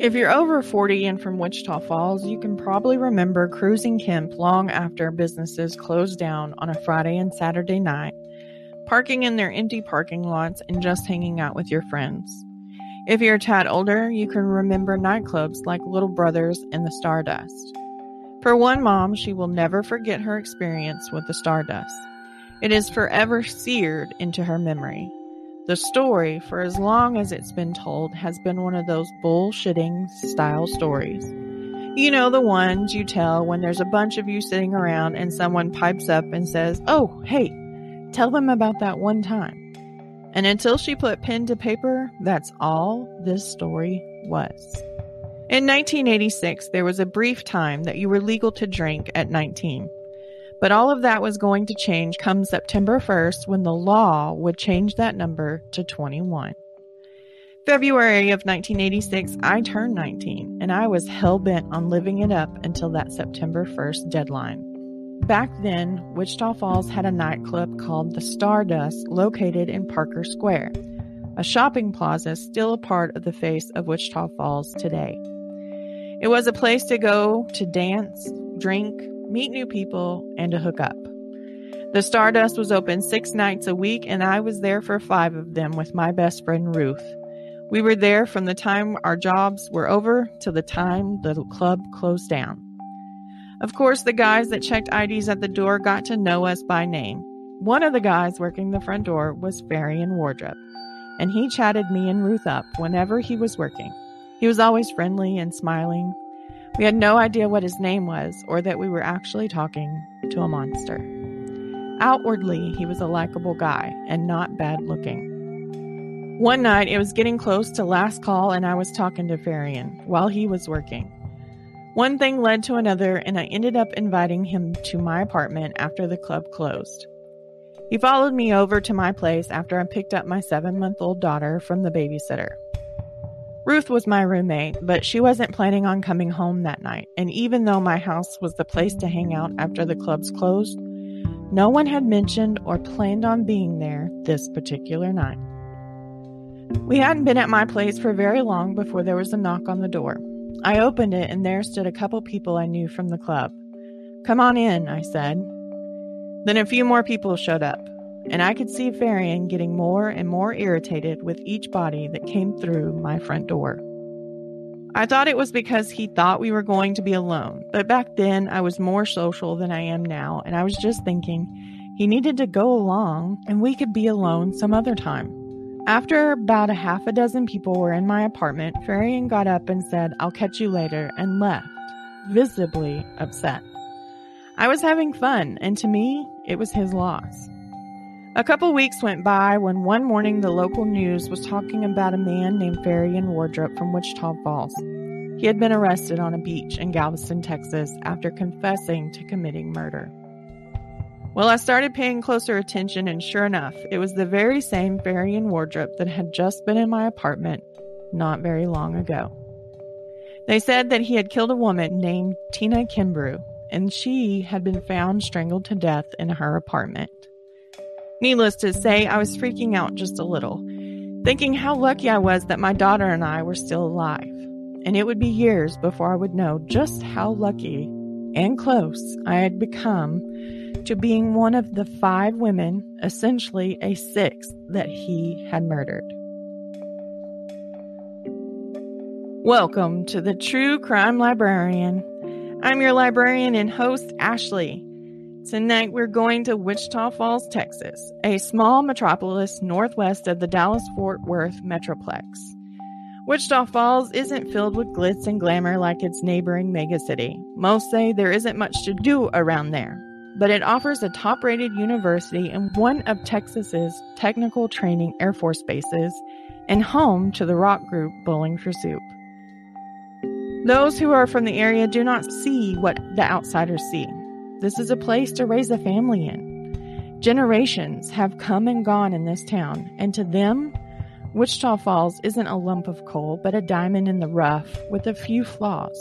If you're over 40 and from Wichita Falls, you can probably remember cruising Kemp long after businesses closed down on a Friday and Saturday night, parking in their empty parking lots and just hanging out with your friends. If you're a tad older, you can remember nightclubs like Little Brothers and the Stardust. For one mom, she will never forget her experience with the Stardust. It is forever seared into her memory. The story, for as long as it's been told, has been one of those bullshitting style stories. You know, the ones you tell when there's a bunch of you sitting around and someone pipes up and says, "Oh, hey, tell them about that one time." And until she put pen to paper, that's all this story was. In 1986, there was a brief time that you were legal to drink at 19. But all of that was going to change come September 1st when the law would change that number to 21. February of 1986, I turned 19, and I was hell-bent on living it up until that September 1st deadline. Back then, Wichita Falls had a nightclub called The Stardust located in Parker Square, a shopping plaza still a part of the face of Wichita Falls today. It was a place to go to dance, drink, meet new people, and to hook up. The Stardust was open 6 nights a week, and I was there for 5 of them with my best friend, Ruth. We were there from the time our jobs were over to the time the club closed down. Of course, the guys that checked IDs at the door got to know us by name. One of the guys working the front door was Faryion Wardrip, and he chatted me and Ruth up whenever he was working. He was always friendly and smiling. We had no idea what his name was or that we were actually talking to a monster. Outwardly, he was a likable guy and not bad looking. One night, it was getting close to last call, and I was talking to Faryion while he was working. One thing led to another, and I ended up inviting him to my apartment after the club closed. He followed me over to my place after I picked up my 7-month-old daughter from the babysitter. Ruth was my roommate, but she wasn't planning on coming home that night, and even though my house was the place to hang out after the clubs closed, no one had mentioned or planned on being there this particular night. We hadn't been at my place for very long before there was a knock on the door. I opened it, and there stood a couple people I knew from the club. "Come on in," I said. Then a few more people showed up, and I could see Faryion getting more and more irritated with each body that came through my front door. I thought it was because he thought we were going to be alone, but back then I was more social than I am now, and I was just thinking he needed to go along and we could be alone some other time. After about 6 people were in my apartment, Faryion got up and said, "I'll catch you later," and left, visibly upset. I was having fun, and to me, it was his loss. A couple weeks went by when one morning the local news was talking about a man named Faryion Wardrip from Wichita Falls. He had been arrested on a beach in Galveston, Texas, after confessing to committing murder. Well, I started paying closer attention, and sure enough, it was the very same Faryion Wardrip that had just been in my apartment not very long ago. They said that he had killed a woman named Tina Kimbrew, and she had been found strangled to death in her apartment. Needless to say, I was freaking out just a little, thinking how lucky I was that my daughter and I were still alive, and it would be years before I would know just how lucky and close I had become to being one of the 5 women, essentially a 6th, that he had murdered. Welcome to the True Crime Librarian. I'm your librarian and host, Ashley. Tonight, we're going to Wichita Falls, Texas, a small metropolis northwest of the Dallas-Fort Worth metroplex. Wichita Falls isn't filled with glitz and glamour like its neighboring megacity. Most say there isn't much to do around there, but it offers a top-rated university and one of Texas's technical training Air Force bases and home to the rock group Bowling for Soup. Those who are from the area do not see what the outsiders see. This is a place to raise a family in. Generations have come and gone in this town, and to them, Wichita Falls isn't a lump of coal, but a diamond in the rough with a few flaws.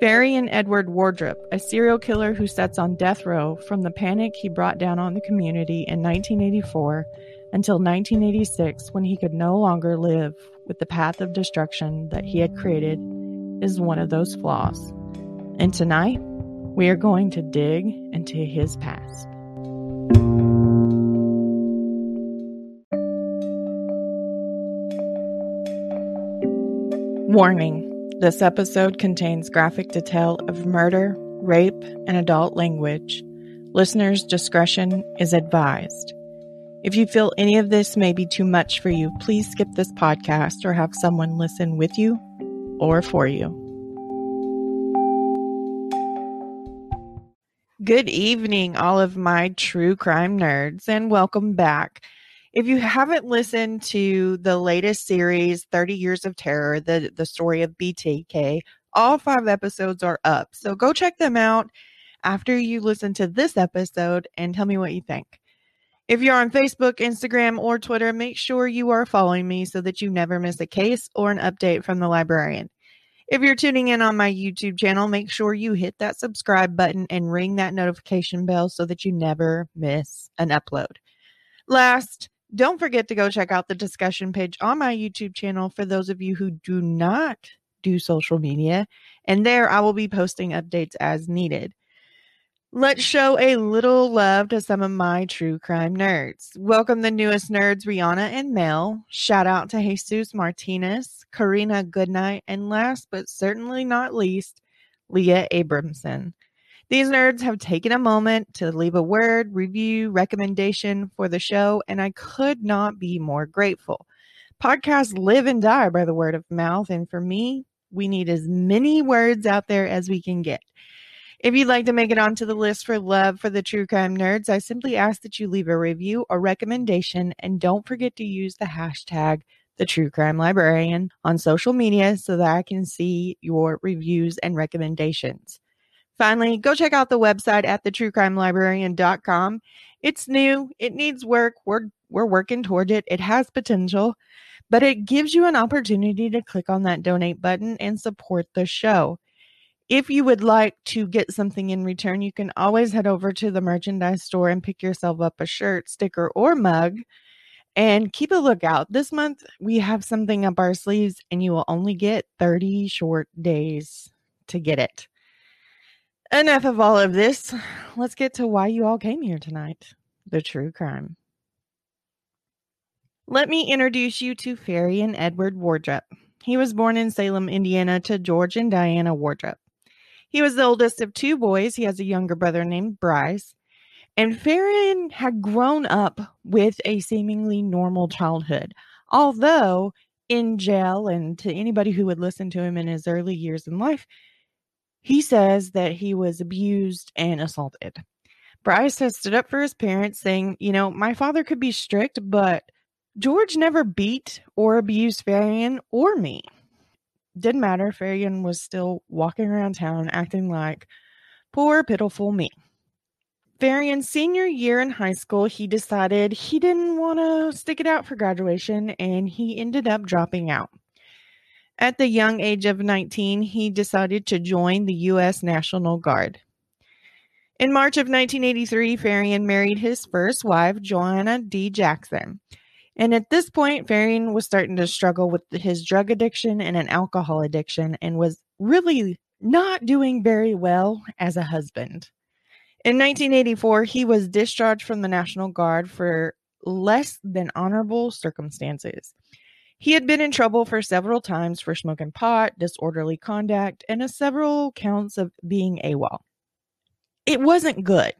Faryion Edward Wardrip, a serial killer who sits on death row from the panic he brought down on the community in 1984 until 1986, when he could no longer live with the path of destruction that he had created is one of those flaws. And tonight, we are going to dig into his past. Warning, this episode contains graphic detail of murder, rape, and adult language. Listeners' discretion is advised. If you feel any of this may be too much for you, please skip this podcast or have someone listen with you or for you. Good evening, all of my true crime nerds, and welcome back. If you haven't listened to the latest series, 30 Years of Terror, the story of BTK, all 5 episodes are up. So go check them out after you listen to this episode and tell me what you think. If you're on Facebook, Instagram, or Twitter, make sure you are following me so that you never miss a case or an update from the librarian. If you're tuning in on my YouTube channel, make sure you hit that subscribe button and ring that notification bell so that you never miss an upload. Last, don't forget to go check out the discussion page on my YouTube channel for those of you who do not do social media. And there I will be posting updates as needed. Let's show a little love to some of my true crime nerds. Welcome the newest nerds, Rihanna and Mel. Shout out to Jesus Martinez, Karina Goodnight, and last but certainly not least, Leah Abramson. These nerds have taken a moment to leave a word, review, recommendation for the show, and I could not be more grateful. Podcasts live and die by the word of mouth, and for me, we need as many words out there as we can get. If you'd like to make it onto the list for love for the true crime nerds, I simply ask that you leave a review or recommendation, and don't forget to use the hashtag #thetruecrimelibrarian on social media so that I can see your reviews and recommendations. Finally, go check out the website at thetruecrimelibrarian.com. It's new. It needs work. We're working toward it. It has potential, but it gives you an opportunity to click on that donate button and support the show. If you would like to get something in return, you can always head over to the merchandise store and pick yourself up a shirt, sticker, or mug. And keep a lookout. This month, we have something up our sleeves, and you will only get 30 short days to get it. Enough of all of this. Let's get to why you all came here tonight, the true crime. Let me introduce you to Faryion Edward Wardrip. He was born in Salem, Indiana, to George and Diana Wardrip. He was the oldest of 2 boys. He has a younger brother named Bryce. And Faryion had grown up with a seemingly normal childhood, although in jail, and to anybody who would listen to him in his early years in life, he says that he was abused and assaulted. Bryce has stood up for his parents, saying, you know, my father could be strict, but George never beat or abused Faryion or me. Didn't matter. Faryion was still walking around town acting like poor, pitiful me. Faryion senior year in high school, he decided he didn't want to stick it out for graduation, and he ended up dropping out. At the young age of 19, he decided to join the U.S. National Guard. In March of 1983, Faryion married his first wife, Joanna D. Jackson. And at this point, Faryion was starting to struggle with his drug addiction and an alcohol addiction, and was really not doing very well as a husband. In 1984, he was discharged from the National Guard for less than honorable circumstances. He had been in trouble for several times for smoking pot, disorderly conduct, and several counts of being AWOL. It wasn't good.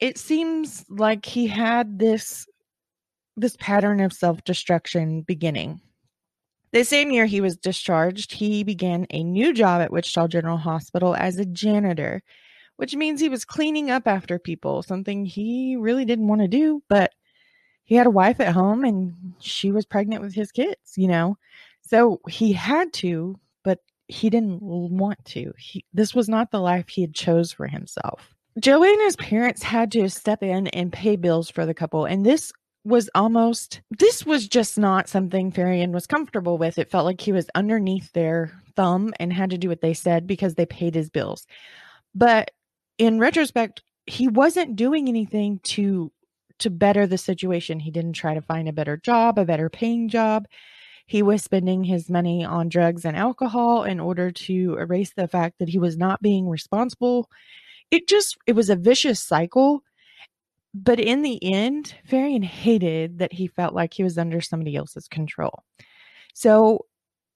It seems like he had this pattern of self-destruction beginning. The same year he was discharged, he began a new job at Wichita General Hospital as a janitor, which means he was cleaning up after people, something he really didn't want to do, but he had a wife at home and she was pregnant with his kids, you know. So he had to, but he didn't want to. This was not the life he had chose for himself. Joanna's parents had to step in and pay bills for the couple. And this was just not something Faryion was comfortable with. It felt like he was underneath their thumb and had to do what they said because they paid his bills. But in retrospect, he wasn't doing anything to better the situation. He didn't try to find a better job, a better paying job. He was spending his money on drugs and alcohol in order to erase the fact that he was not being responsible. It was a vicious cycle. But in the end, Faryion hated that he felt like he was under somebody else's control. So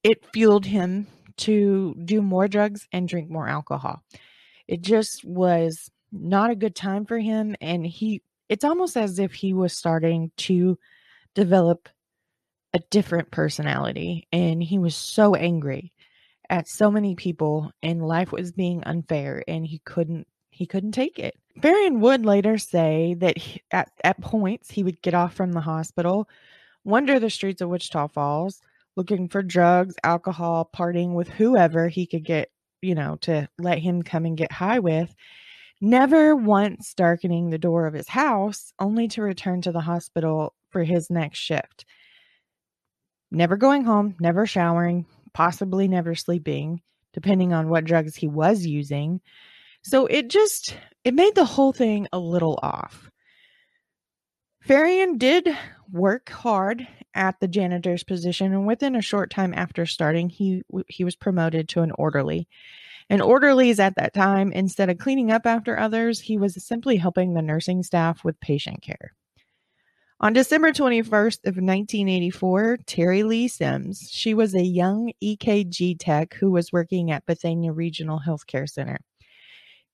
it fueled him to do more drugs and drink more alcohol. It just was not a good time for him. And it's almost as if he was starting to develop a different personality. And he was so angry at so many people, and life was being unfair, and he couldn't take it. Faryion would later say that at points he would get off from the hospital, wander the streets of Wichita Falls, looking for drugs, alcohol, partying with whoever he could get, to let him come and get high with, never once darkening the door of his house, only to return to the hospital for his next shift. Never going home, never showering, possibly never sleeping, depending on what drugs he was using. So it made the whole thing a little off. Faryion did work hard at the janitor's position, and within a short time after starting, he was promoted to an orderly. And orderlies at that time, instead of cleaning up after others, he was simply helping the nursing staff with patient care. On December 21st of 1984, Terry Lee Sims, she was a young EKG tech who was working at Bethania Regional Healthcare Center.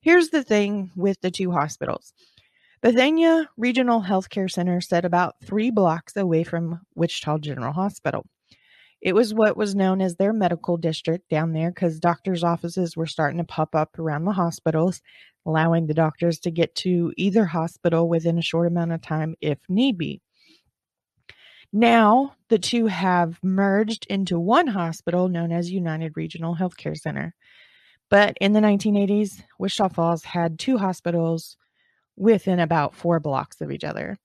Here's the thing with the two hospitals. Bethania Regional Healthcare Center sat about 3 blocks away from Wichita General Hospital. It was what was known as their medical district down there because doctors' offices were starting to pop up around the hospitals, allowing the doctors to get to either hospital within a short amount of time if need be. Now, the two have merged into one hospital known as United Regional Healthcare Center. But in the 1980s, Wichita Falls had 2 hospitals within about 4 blocks of each other.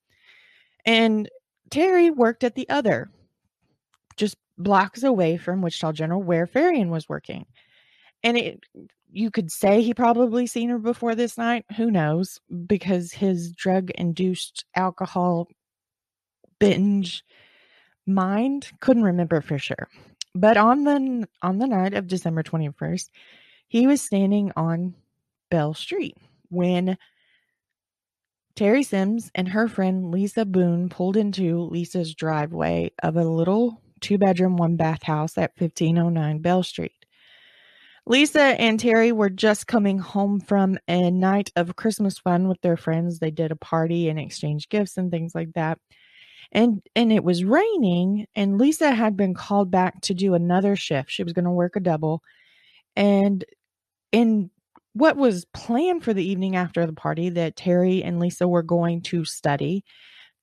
And Terry worked at the other, just blocks away from Wichita General, where Faryion was working. And you could say he probably seen her before this night. Who knows? Because his drug-induced alcohol binge mind couldn't remember for sure. But on the night of December 21st, he was standing on Bell Street when Terry Sims and her friend Lisa Boone pulled into Lisa's driveway of a little 2-bedroom, 1-bath house at 1509 Bell Street. Lisa and Terry were just coming home from a night of Christmas fun with their friends. They did a party and exchanged gifts and things like that. And it was raining, and Lisa had been called back to do another shift. She was going to work a double. And in what was planned for the evening after the party that Terry and Lisa were going to study,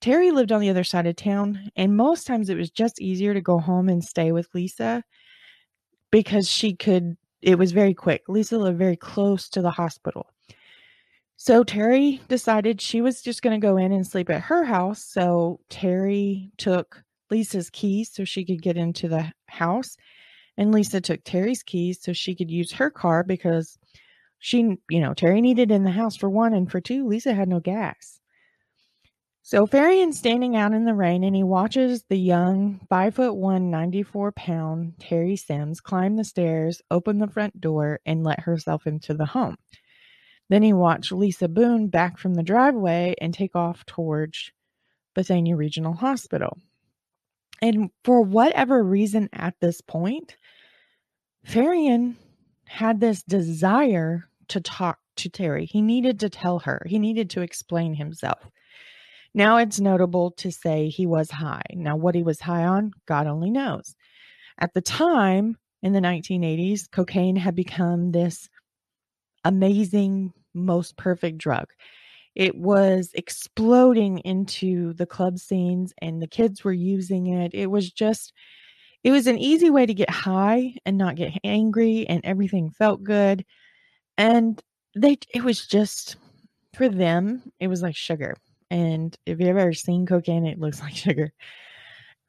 Terry lived on the other side of town, and most times it was just easier to go home and stay with Lisa because it was very quick. Lisa lived very close to the hospital. So Terry decided she was just going to go in and sleep at her house. So Terry took Lisa's keys so she could get into the house, and Lisa took Terry's keys so she could use her car because she, Terry needed in the house for one, and for two, Lisa had no gas. So Faryion standing out in the rain, and he watches the young 5'1", 94-pound Terry Sims climb the stairs, open the front door, and let herself into the home. Then he watched Lisa Boone back from the driveway and take off towards Bethania Regional Hospital. And for whatever reason at this point, Faryion had this desire to talk to Terry. He needed to tell her. He needed to explain himself. Now it's notable to say he was high. Now what he was high on, God only knows. At the time, in the 1980s, cocaine had become this amazing, most perfect drug. It was exploding into the club scenes, and the kids were using it. It was an easy way to get high and not get angry, and everything felt good. And it was just, for them, it was like sugar. And if you've ever seen cocaine, it looks like sugar.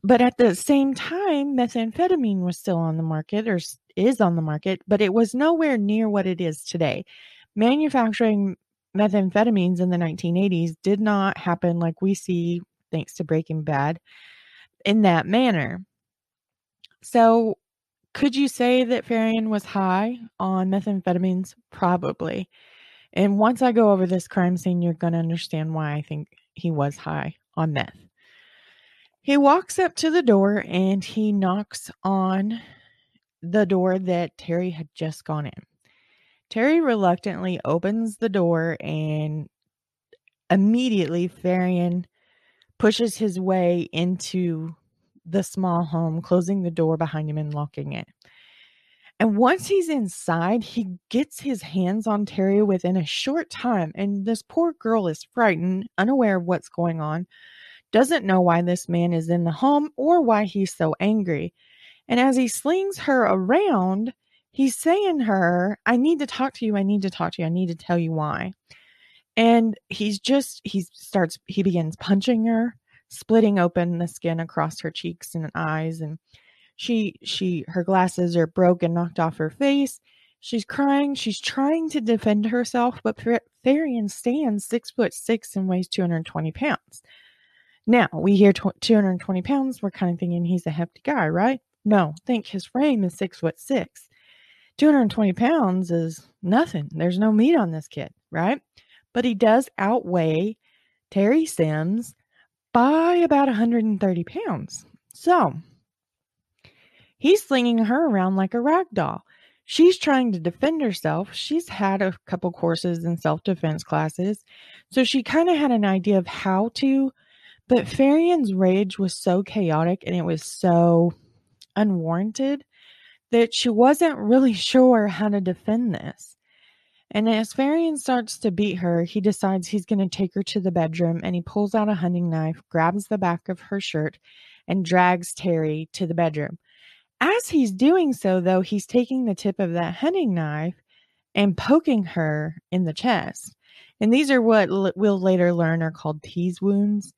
But at the same time, methamphetamine was still on the market, or is on the market, but it was nowhere near what it is today. Manufacturing methamphetamines in the 1980s did not happen like we see, thanks to Breaking Bad, in that manner. So could you say that Faryion was high on methamphetamines? Probably. And once I go over this crime scene, you're going to understand why I think he was high on meth. He walks up to the door and he knocks on the door that Terry had just gone in. Terry reluctantly opens the door and immediately Faryion pushes his way into the small home, closing the door behind him and locking it. And once he's inside, he gets his hands on Terry within a short time. And this poor girl is frightened, unaware of what's going on, doesn't know why this man is in the home or why he's so angry. And as he slings her around, he's saying to her, I need to talk to you. I need to talk to you. I need to tell you why. And he begins punching her, splitting open the skin across her cheeks and eyes, and her glasses are broken, knocked off her face. She's crying. She's trying to defend herself, but Faryion stands 6'6" and weighs 220 pounds. Now, we hear 220 pounds. We're kind of thinking he's a hefty guy, right? No, think his frame is 6'6". 220 pounds is nothing. There's no meat on this kid, right? But he does outweigh Terry Sims by about 130 pounds. So he's slinging her around like a rag doll. She's trying to defend herself. She's had a couple courses in self-defense classes, so she kind of had an idea of how to, but Faryon's rage was so chaotic and it was so unwarranted that she wasn't really sure how to defend this. And as Faryion starts to beat her, he decides he's going to take her to the bedroom, and he pulls out a hunting knife, grabs the back of her shirt, and drags Terry to the bedroom. As he's doing so, though, he's taking the tip of that hunting knife and poking her in the chest. And these are what we'll later learn are called tease wounds.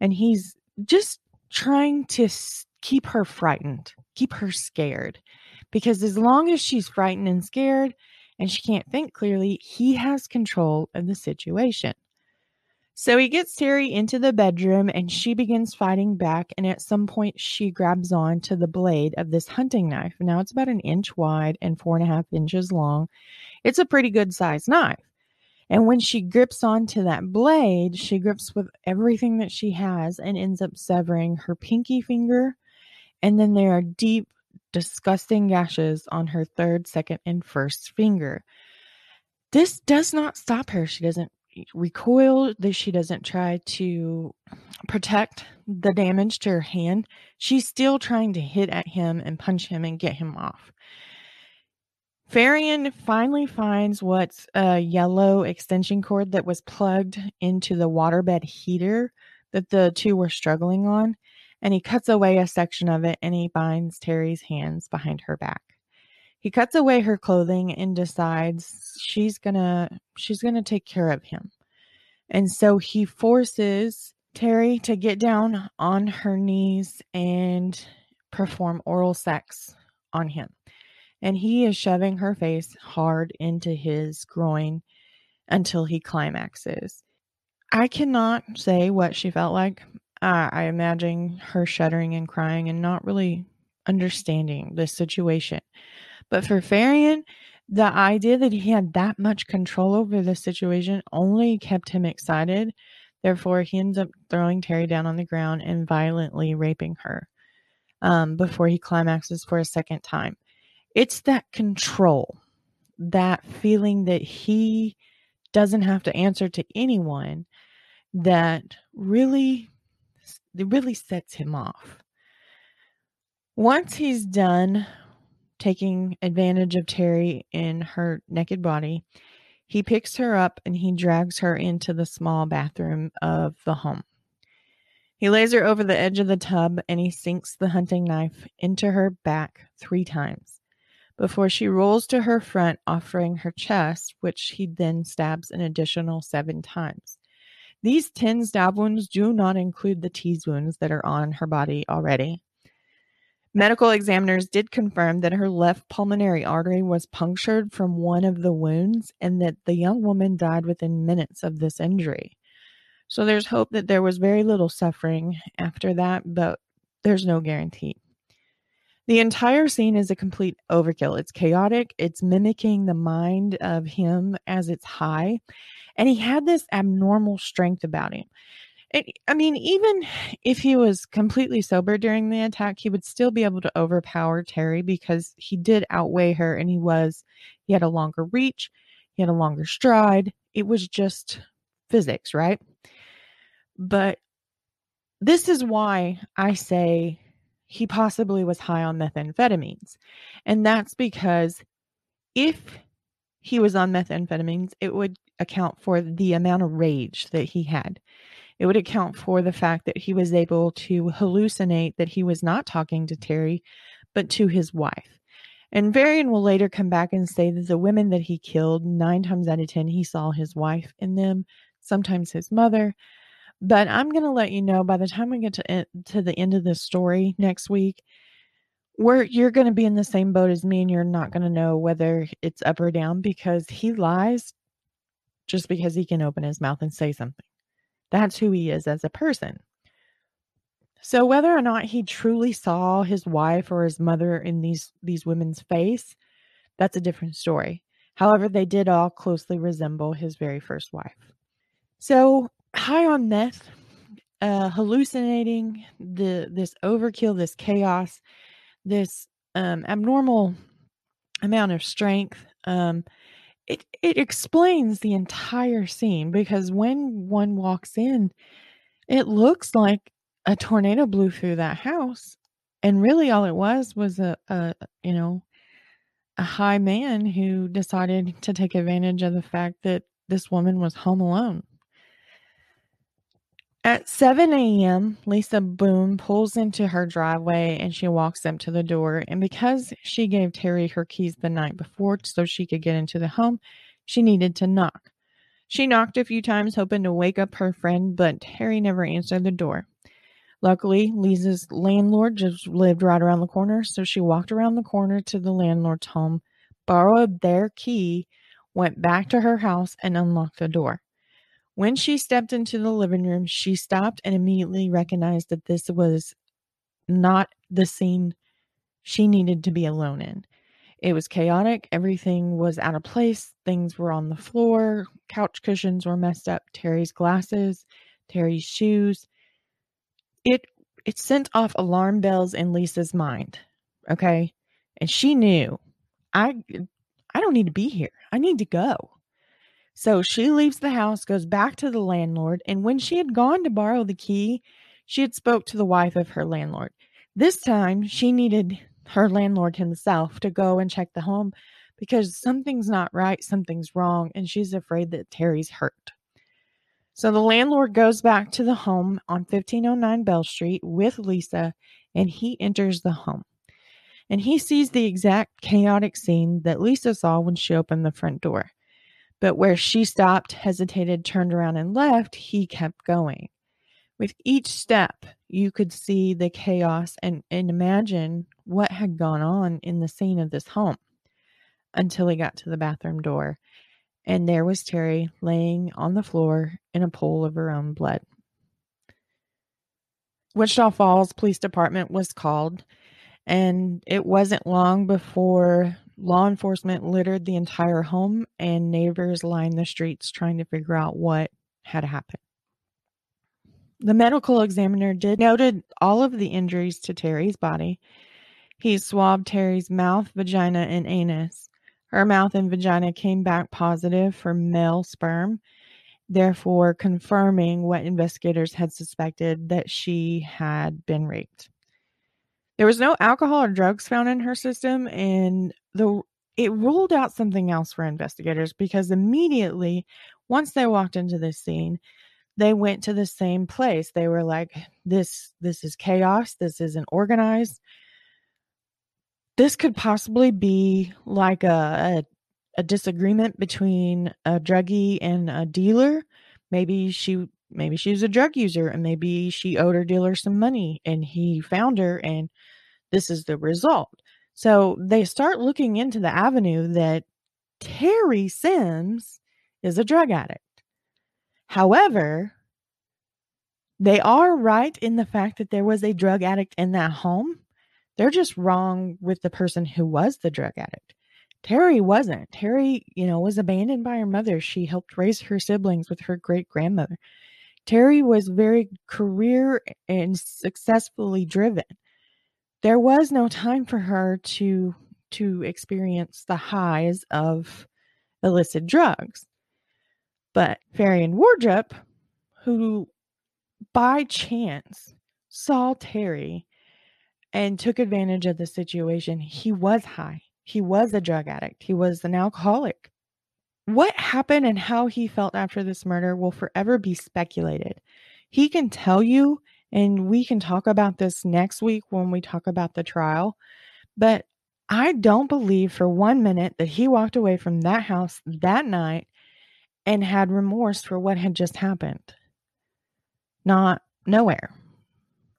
And he's just trying to keep her frightened, keep her scared. Because as long as she's frightened and scared and she can't think clearly, he has control of the situation. So he gets Terry into the bedroom and she begins fighting back, and at some point she grabs on to the blade of this hunting knife. Now it's about 1 inch wide and 4.5 inches long. It's a pretty good sized knife. And when she grips onto that blade, she grips with everything that she has and ends up severing her pinky finger. And then there are deep, disgusting gashes on her third, second, and first finger. This does not stop her. She doesn't recoil. She doesn't try to protect the damage to her hand. She's still trying to hit at him and punch him and get him off. Faryion finally finds what's a yellow extension cord that was plugged into the waterbed heater that the two were struggling on, and he cuts away a section of it and he binds Terry's hands behind her back. He cuts away her clothing and decides she's gonna take care of him. And so he forces Terry to get down on her knees and perform oral sex on him. And he is shoving her face hard into his groin until he climaxes. I cannot say what she felt like. I imagine her shuddering and crying and not really understanding this situation. But for Faryion, the idea that he had that much control over the situation only kept him excited. Therefore, he ends up throwing Terry down on the ground and violently raping her before he climaxes for a second time. It's that control, that feeling that he doesn't have to answer to anyone, that really sets him off. Once he's done taking advantage of Terry in her naked body, he picks her up and he drags her into the small bathroom of the home. He lays her over the edge of the tub and he sinks the hunting knife into her back 3 times. Before she rolls to her front, offering her chest, which he then stabs an additional 7 times. These 10 stab wounds do not include the tease wounds that are on her body already. Medical examiners did confirm that her left pulmonary artery was punctured from one of the wounds and that the young woman died within minutes of this injury. So there's hope that there was very little suffering after that, but there's no guarantee. The entire scene is a complete overkill. It's chaotic. It's mimicking the mind of him as it's high. And he had this abnormal strength about him. I mean, even if he was completely sober during the attack, he would still be able to overpower Terry because he did outweigh her, and he had a longer reach, he had a longer stride. It was just physics, right? But this is why I say he possibly was high on methamphetamines. And that's because if he was on methamphetamines, it would account for the amount of rage that he had. It would account for the fact that he was able to hallucinate that he was not talking to Terry, but to his wife. And Varian will later come back and say that the women that he killed, 9 times out of 10, he saw his wife in them, sometimes his mother. But I'm going to let you know, by the time we get to the end of this story next week, you're going to be in the same boat as me, and you're not going to know whether it's up or down, because he lies just because he can open his mouth and say something. That's who he is as a person. So whether or not he truly saw his wife or his mother in these women's face, that's a different story. However, they did all closely resemble his very first wife. So high on meth, hallucinating, this overkill, this chaos, this abnormal amount of strength, It explains the entire scene, because when one walks in, it looks like a tornado blew through that house. And really all it was a high man who decided to take advantage of the fact that this woman was home alone. At 7 a.m., Lisa Boone pulls into her driveway and she walks up to the door. And because she gave Terry her keys the night before so she could get into the home, she needed to knock. She knocked a few times, hoping to wake up her friend, but Terry never answered the door. Luckily, Lisa's landlord just lived right around the corner, so she walked around the corner to the landlord's home, borrowed their key, went back to her house, and unlocked the door. When she stepped into the living room, she stopped and immediately recognized that this was not the scene she needed to be alone in. It was chaotic. Everything was out of place. Things were on the floor. Couch cushions were messed up. Terry's glasses, Terry's shoes. It sent off alarm bells in Lisa's mind. Okay. And she knew, I don't need to be here. I need to go. So she leaves the house, goes back to the landlord, and when she had gone to borrow the key, she had spoke to the wife of her landlord. This time, she needed her landlord himself to go and check the home because something's not right, something's wrong, and she's afraid that Terry's hurt. So the landlord goes back to the home on 1509 Bell Street with Lisa, and he enters the home. And he sees the exact chaotic scene that Lisa saw when she opened the front door. But where she stopped, hesitated, turned around, and left, he kept going. With each step, you could see the chaos and imagine what had gone on in the scene of this home until he got to the bathroom door. And there was Terry laying on the floor in a pool of her own blood. Wichita Falls Police Department was called, and it wasn't long before law enforcement littered the entire home, and neighbors lined the streets trying to figure out what had happened. The medical examiner noted all of the injuries to Terry's body. He swabbed Terry's mouth, vagina, and anus. Her mouth and vagina came back positive for male sperm, therefore confirming what investigators had suspected, that she had been raped. There was no alcohol or drugs found in her system, and it ruled out something else for investigators, because immediately, once they walked into this scene, they went to the same place. They were like, this is chaos. This isn't organized. This could possibly be like a disagreement between a druggie and a dealer. Maybe she was a drug user, and maybe she owed her dealer some money, and he found her, and this is the result. So they start looking into the avenue that Terry Sims is a drug addict. However, they are right in the fact that there was a drug addict in that home. They're just wrong with the person who was the drug addict. Terry wasn't. Terry, was abandoned by her mother. She helped raise her siblings with her great-grandmother. Terry was very career and successfully driven. There was no time for her to experience the highs of illicit drugs. But Faryion Wardrip, who by chance saw Terry and took advantage of the situation, he was high. He was a drug addict. He was an alcoholic. What happened and how he felt after this murder will forever be speculated. He can tell you, and we can talk about this next week when we talk about the trial, but I don't believe for 1 minute that he walked away from that house that night and had remorse for what had just happened. Nowhere.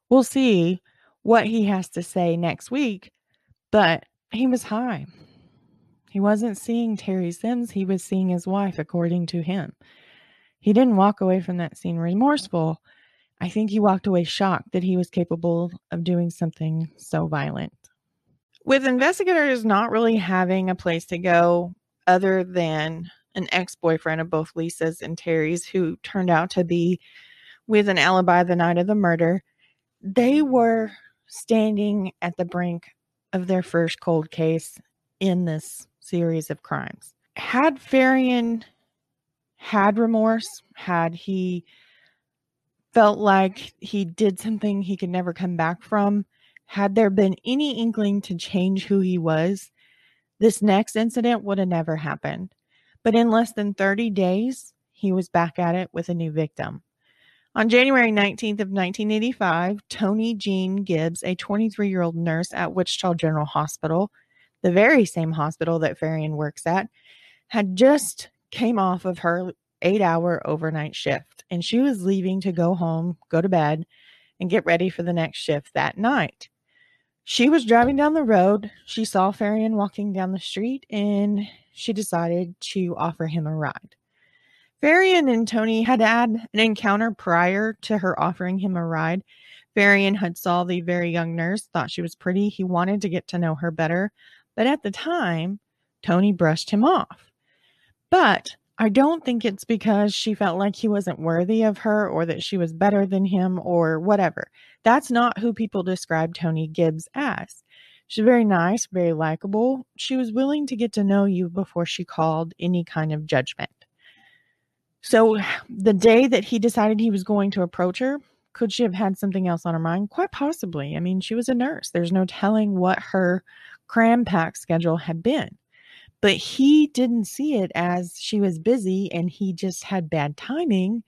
We'll see what he has to say next week, but he was high. He wasn't seeing Terry Sims. He was seeing his wife, according to him. He didn't walk away from that scene remorseful. I think he walked away shocked that he was capable of doing something so violent. With investigators not really having a place to go other than an ex-boyfriend of both Lisa's and Terry's, who turned out to be with an alibi the night of the murder, they were standing at the brink of their first cold case in this series of crimes. Had Faryion had remorse, had he felt like he did something he could never come back from, had there been any inkling to change who he was, this next incident would have never happened. But in less than 30 days, he was back at it with a new victim. On January 19th of 1985, Toni Jean Gibbs, a 23-year-old nurse at Wichita General Hospital, the very same hospital that Faryion works at, had just came off of her 8-hour overnight shift, and she was leaving to go home, go to bed, and get ready for the next shift that night. She was driving down the road. She saw Faryion walking down the street, and she decided to offer him a ride. Faryion and Toni had had an encounter prior to her offering him a ride. Faryion had saw the very young nurse, thought she was pretty. He wanted to get to know her better. But at the time, Toni brushed him off. But I don't think it's because she felt like he wasn't worthy of her or that she was better than him or whatever. That's not who people describe Toni Gibbs as. She's very nice, very likable. She was willing to get to know you before she called any kind of judgment. So the day that he decided he was going to approach her, could she have had something else on her mind? Quite possibly. I mean, she was a nurse. There's no telling what her cram-pack schedule had been. But he didn't see it as she was busy and he just had bad timing.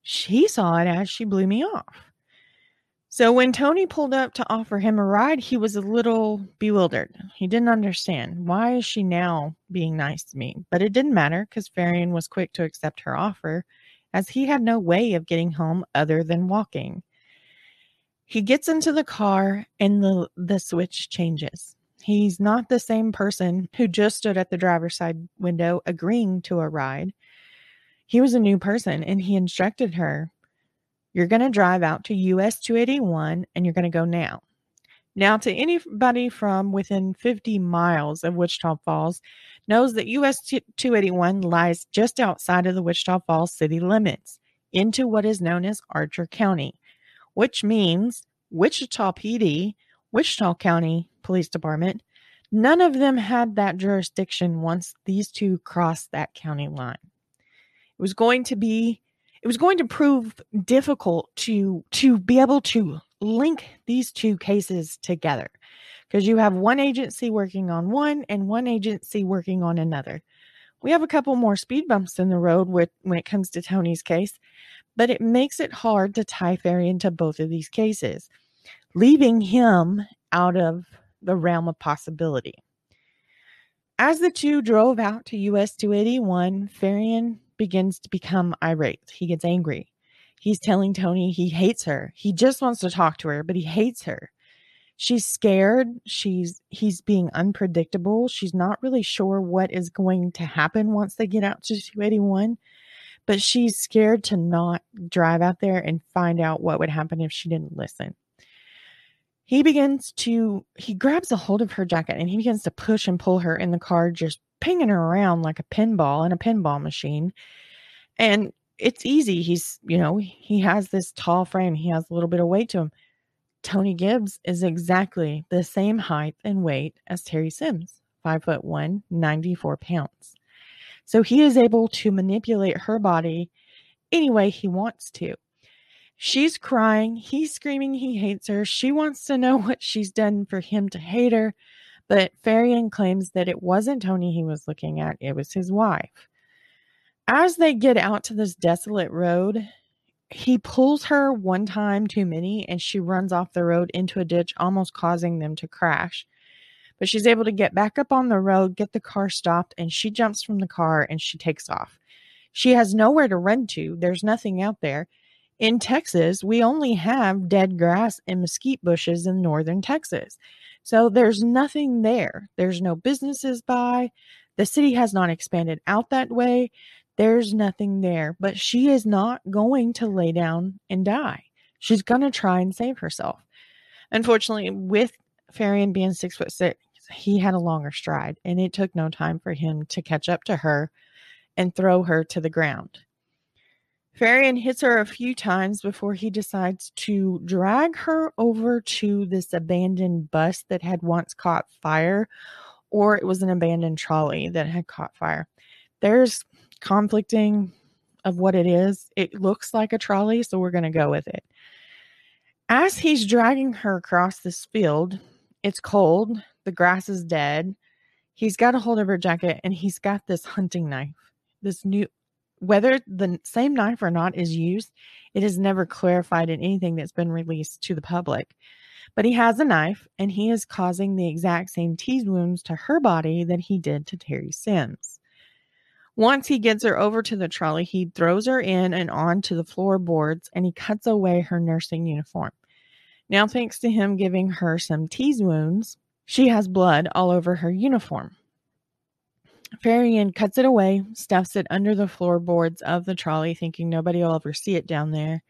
She saw it as she blew me off. So when Toni pulled up to offer him a ride, he was a little bewildered. He didn't understand. Why is she now being nice to me? But it didn't matter because Faryion was quick to accept her offer, as he had no way of getting home other than walking. He gets into the car and the switch changes. He's not the same person who just stood at the driver's side window agreeing to a ride. He was a new person, and he instructed her, "You're going to drive out to US 281 and you're going to go now." Now, to anybody from within 50 miles of Wichita Falls knows that US 281 lies just outside of the Wichita Falls city limits into what is known as Archer County, which means Wichita PD, Wichita County Police Department. None of them had that jurisdiction once these two crossed that county line. It was going to prove difficult to be able to link these two cases together, because you have one agency working on one and one agency working on another. We have a couple more speed bumps in the road when it comes to Tony's case, but it makes it hard to tie Faryion to both of these cases, leaving him out of the realm of possibility. As the two drove out to US 281, Faryion begins to become irate. He gets angry. He's telling Toni he hates her. He just wants to talk to her, but he hates her. She's scared. He's being unpredictable. She's not really sure what is going to happen once they get out to 281, but she's scared to not drive out there and find out what would happen if she didn't listen. He grabs a hold of her jacket and he begins to push and pull her in the car, just pinging her around like a pinball in a pinball machine. And it's easy. He has this tall frame. He has a little bit of weight to him. Toni Gibbs is exactly the same height and weight as Terry Sims, 5'1", 94 pounds. So he is able to manipulate her body any way he wants to. She's crying. He's screaming he hates her. She wants to know what she's done for him to hate her. But Faryion claims that it wasn't Toni he was looking at. It was his wife. As they get out to this desolate road, he pulls her one time too many, and she runs off the road into a ditch, almost causing them to crash. But she's able to get back up on the road, get the car stopped, and she jumps from the car and she takes off. She has nowhere to run to. There's nothing out there. In Texas, we only have dead grass and mesquite bushes in northern Texas. So there's nothing there. There's no businesses by. The city has not expanded out that way. There's nothing there. But she is not going to lay down and die. She's going to try and save herself. Unfortunately, with Faryion being 6'6", he had a longer stride, and it took no time for him to catch up to her and throw her to the ground. Faryion hits her a few times before he decides to drag her over to this abandoned bus that had once caught fire, or it was an abandoned trolley that had caught fire. There's conflicting of what it is. It looks like a trolley, so we're going to go with it. As he's dragging her across this field, it's cold, the grass is dead. He's got a hold of her jacket, and he's got this hunting knife, this new... Whether the same knife or not is used, it is never clarified in anything that's been released to the public. But he has a knife, and he is causing the exact same tease wounds to her body that he did to Terry Sims. Once he gets her over to the trolley, he throws her in and onto the floorboards, and he cuts away her nursing uniform. Now, thanks to him giving her some tease wounds, she has blood all over her uniform. Faryion cuts it away, stuffs it under the floorboards of the trolley, thinking nobody will ever see it down there.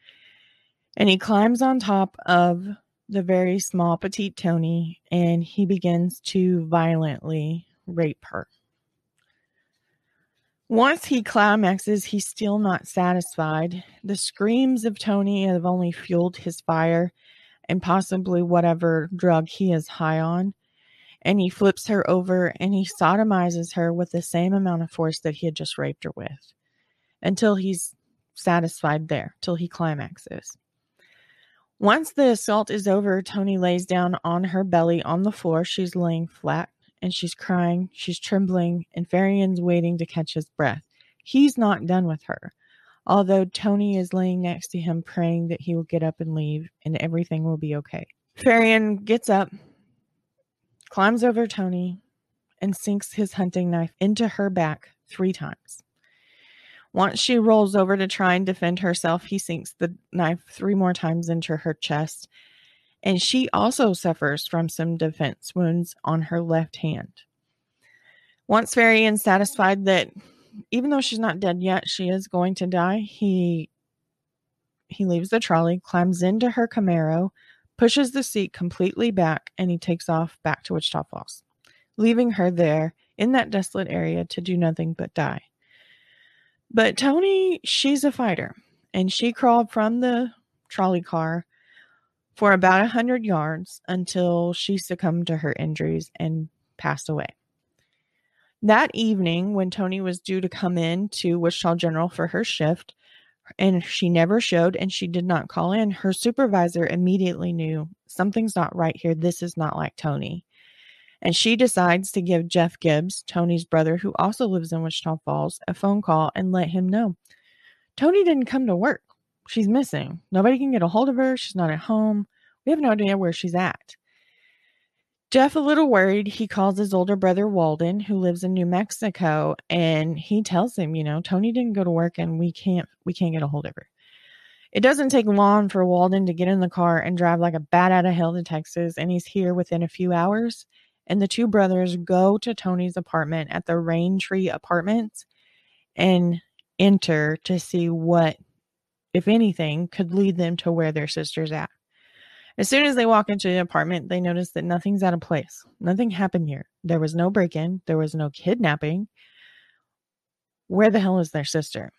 And he climbs on top of the very small, petite Toni, and he begins to violently rape her. Once he climaxes, he's still not satisfied. The screams of Toni have only fueled his fire and possibly whatever drug he is high on. And he flips her over and he sodomizes her with the same amount of force that he had just raped her with until he's satisfied there, till he climaxes. Once the assault is over, Toni lays down on her belly on the floor. She's laying flat and she's crying. She's trembling, and Farion's waiting to catch his breath. He's not done with her, although Toni is laying next to him praying that he will get up and leave and everything will be okay. Faryion gets up, climbs over Toni, and sinks his hunting knife into her back 3 times. Once she rolls over to try and defend herself, he sinks the knife 3 more times into her chest, and she also suffers from some defense wounds on her left hand. Once Faryion is satisfied that even though she's not dead yet, she is going to die, he leaves the trolley, climbs into her Camaro, pushes the seat completely back, and he takes off back to Wichita Falls, leaving her there in that desolate area to do nothing but die. But Toni, she's a fighter, and she crawled from the trolley car for about 100 yards until she succumbed to her injuries and passed away. That evening, when Toni was due to come in to Wichita General for her shift, and she never showed and she did not call in, her supervisor immediately knew something's not right here. This is not like Toni. And she decides to give Jeff Gibbs, Toni's brother, who also lives in Wichita Falls, a phone call and let him know. Toni didn't come to work. She's missing. Nobody can get a hold of her. She's not at home. We have no idea where she's at. Jeff, a little worried, he calls his older brother, Walden, who lives in New Mexico, and he tells him, Toni didn't go to work and we can't get a hold of her. It doesn't take long for Walden to get in the car and drive like a bat out of hell to Texas, and he's here within a few hours, and the two brothers go to Toni's apartment at the Rain Tree Apartments and enter to see what, if anything, could lead them to where their sister's at. As soon as they walk into the apartment, they notice that nothing's out of place. Nothing happened here. There was no break-in. There was no kidnapping. Where the hell is their sister?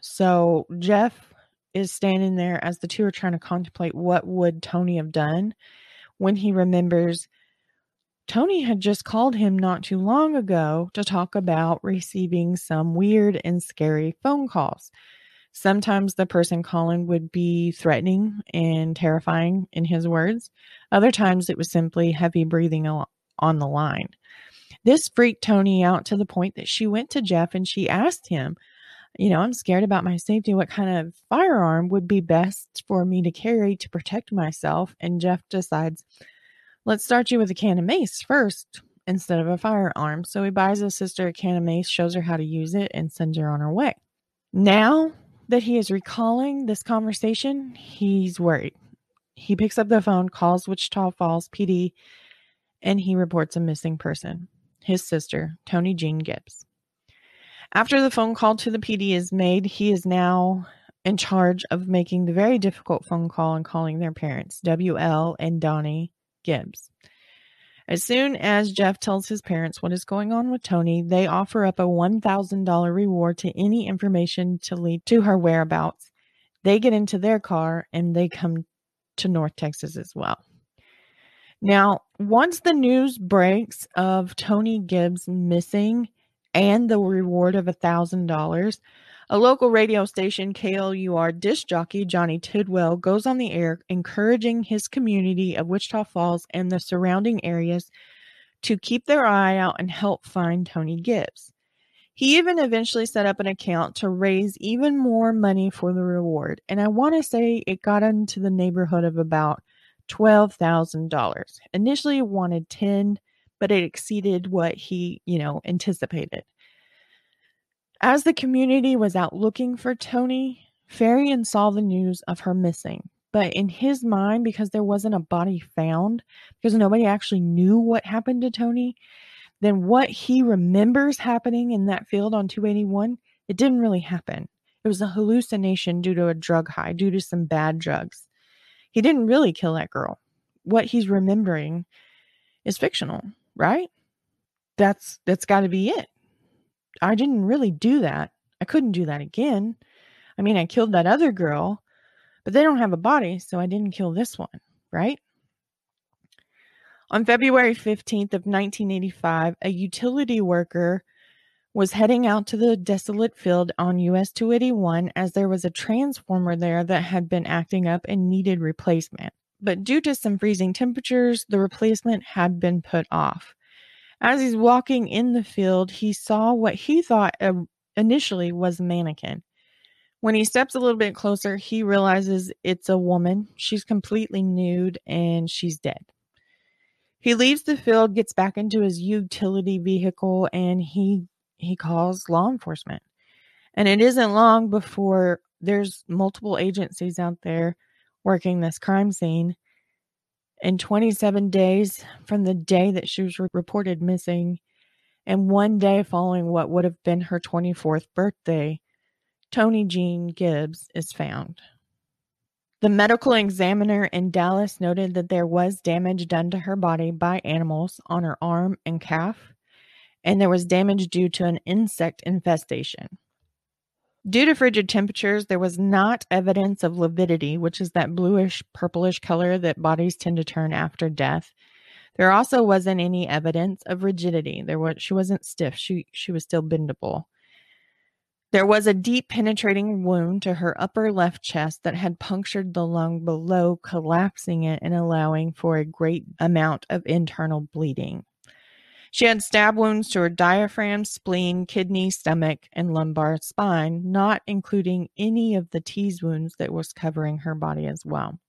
So Jeff is standing there as the two are trying to contemplate what would Toni have done when he remembers Toni had just called him not too long ago to talk about receiving some weird and scary phone calls. Sometimes the person calling would be threatening and terrifying, in his words. Other times it was simply heavy breathing on the line. This freaked Toni out to the point that she went to Jeff and she asked him, you know, I'm scared about my safety. What kind of firearm would be best for me to carry to protect myself? And Jeff decides, let's start you with a can of mace first instead of a firearm. So he buys his sister a can of mace, shows her how to use it, and sends her on her way. Now that he is recalling this conversation, he's worried. He picks up the phone, calls Wichita Falls PD, and he reports a missing person, his sister, Toni Jean Gibbs. After the phone call to the PD is made, he is now in charge of making the very difficult phone call and calling their parents, W.L. and Donnie Gibbs. As soon as Jeff tells his parents what is going on with Toni, they offer up a $1,000 reward to any information to lead to her whereabouts. They get into their car and they come to North Texas as well. Now, once the news breaks of Toni Gibbs missing and the reward of $1,000, a local radio station, KLUR disc jockey Johnny Tidwell, goes on the air encouraging his community of Wichita Falls and the surrounding areas to keep their eye out and help find Toni Gibbs. He even eventually set up an account to raise even more money for the reward, and I want to say it got into the neighborhood of about $12,000. Initially it wanted $10,000, but it exceeded what he, anticipated. As the community was out looking for Toni, Faryion saw the news of her missing. But in his mind, because there wasn't a body found, because nobody actually knew what happened to Toni, then what he remembers happening in that field on 281, it didn't really happen. It was a hallucination due to a drug high, due to some bad drugs. He didn't really kill that girl. What he's remembering is fictional, right? That's got to be it. I didn't really do that. I couldn't do that again. I mean, I killed that other girl, but they don't have a body, so I didn't kill this one, right? On February 15th of 1985, a utility worker was heading out to the desolate field on US 281 as there was a transformer there that had been acting up and needed replacement. But due to some freezing temperatures, the replacement had been put off. As he's walking in the field, he saw what he thought initially was a mannequin. When he steps a little bit closer, he realizes it's a woman. She's completely nude and she's dead. He leaves the field, gets back into his utility vehicle, and he calls law enforcement. And it isn't long before there's multiple agencies out there working this crime scene. In 27 days from the day that she was reported missing, and one day following what would have been her 24th birthday, Toni Jean Gibbs is found. The medical examiner in Dallas noted that there was damage done to her body by animals on her arm and calf, and there was damage due to an insect infestation. Due to frigid temperatures, there was not evidence of lividity, which is that bluish, purplish color that bodies tend to turn after death. There also wasn't any evidence of rigidity. She wasn't stiff. She was still bendable. There was a deep penetrating wound to her upper left chest that had punctured the lung below, collapsing it and allowing for a great amount of internal bleeding. She had stab wounds to her diaphragm, spleen, kidney, stomach, and lumbar spine, not including any of the tease wounds that was covering her body as well.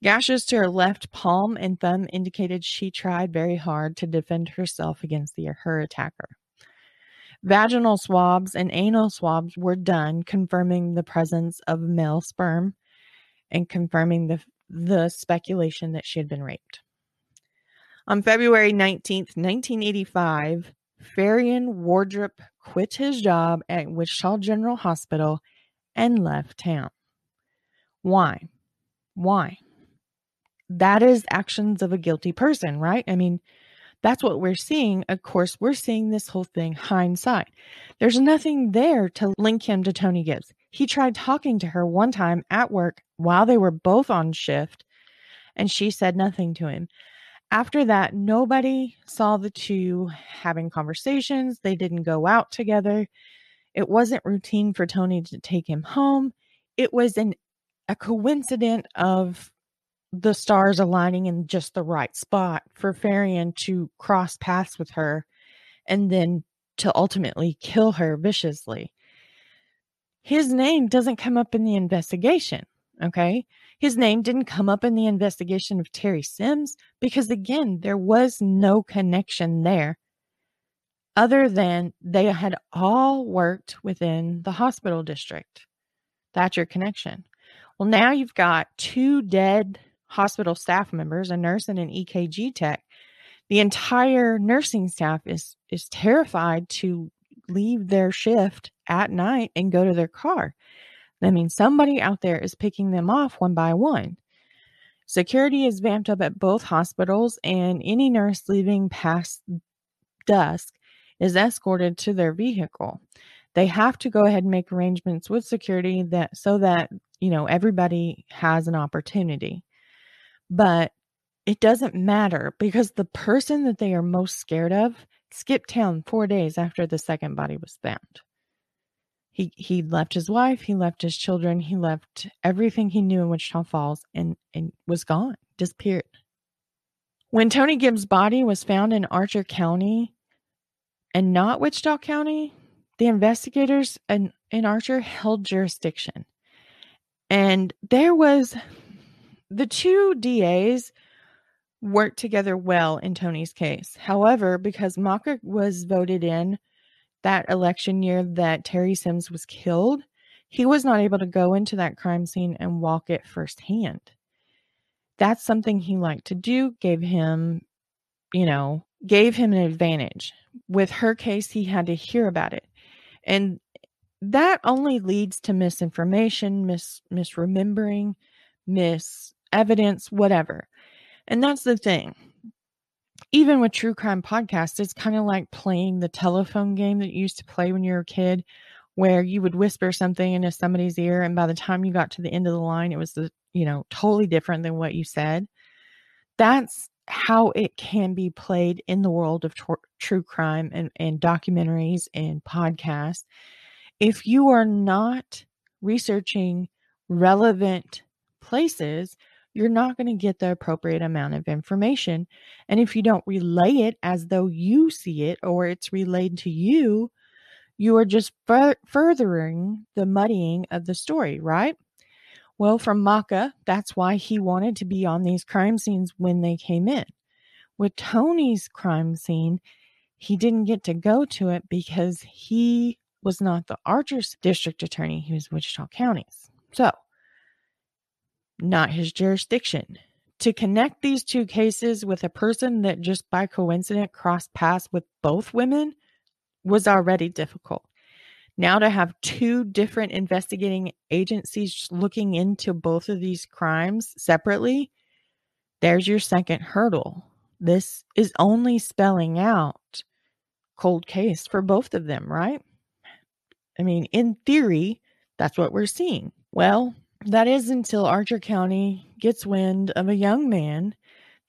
Gashes to her left palm and thumb indicated she tried very hard to defend herself against her attacker. Vaginal swabs and anal swabs were done, confirming the presence of male sperm and confirming the speculation that she had been raped. On February 19th, 1985, Faryion Wardrip quit his job at Wichita General Hospital and left town. Why? that is actions of a guilty person, right? I mean, that's what we're seeing. Of course, we're seeing this whole thing hindsight. There's nothing there to link him to Toni Gibbs. He tried talking to her one time at work while they were both on shift, and she said nothing to him. After that, nobody saw the two having conversations. They didn't go out together. It wasn't routine for Toni to take him home. It was a coincidence of the stars aligning in just the right spot for Faryion to cross paths with her and then to ultimately kill her viciously. His name doesn't come up in the investigation, okay? His name didn't come up in the investigation of Terry Sims because, again, there was no connection there other than they had all worked within the hospital district. That's your connection. Well, now you've got two dead hospital staff members, a nurse and an EKG tech. The entire nursing staff is terrified to leave their shift at night and go to their car. I mean, somebody out there is picking them off one by one. Security is vamped up at both hospitals, and any nurse leaving past dusk is escorted to their vehicle. They have to go ahead and make arrangements with security so that, you know, everybody has an opportunity. But it doesn't matter because the person that they are most scared of skipped town 4 days after the second body was found. He left his wife, he left his children, he left everything he knew in Wichita Falls and was gone, disappeared. When Toni Gibbs' body was found in Archer County and not Wichita County, the investigators in Archer held jurisdiction. And there was, the two DAs worked together well in Toni's case. However, because Macha was voted in that election year that Terry Sims was killed, he was not able to go into that crime scene and walk it firsthand. That's something he liked to do, gave him an advantage. With her case, he had to hear about it. And that only leads to misinformation, misremembering, misevidence, whatever. And that's the thing. Even with true crime podcasts, it's kind of like playing the telephone game that you used to play when you were a kid, where you would whisper something into somebody's ear, and by the time you got to the end of the line, it was totally different than what you said. That's how it can be played in the world of true crime and documentaries and podcasts. If you are not researching relevant places, you're not going to get the appropriate amount of information. And if you don't relay it as though you see it or it's relayed to you, you are just furthering the muddying of the story, right? Well, from Macha, that's why he wanted to be on these crime scenes when they came in. With Toni's crime scene, he didn't get to go to it because he was not the Archer's district attorney. He was Wichita County's. So, not his jurisdiction. To connect these two cases with a person that just by coincidence crossed paths with both women was already difficult. Now to have two different investigating agencies looking into both of these crimes separately, there's your second hurdle. This is only spelling out cold case for both of them, right? I mean, in theory, that's what we're seeing. Well, that is until Archer County gets wind of a young man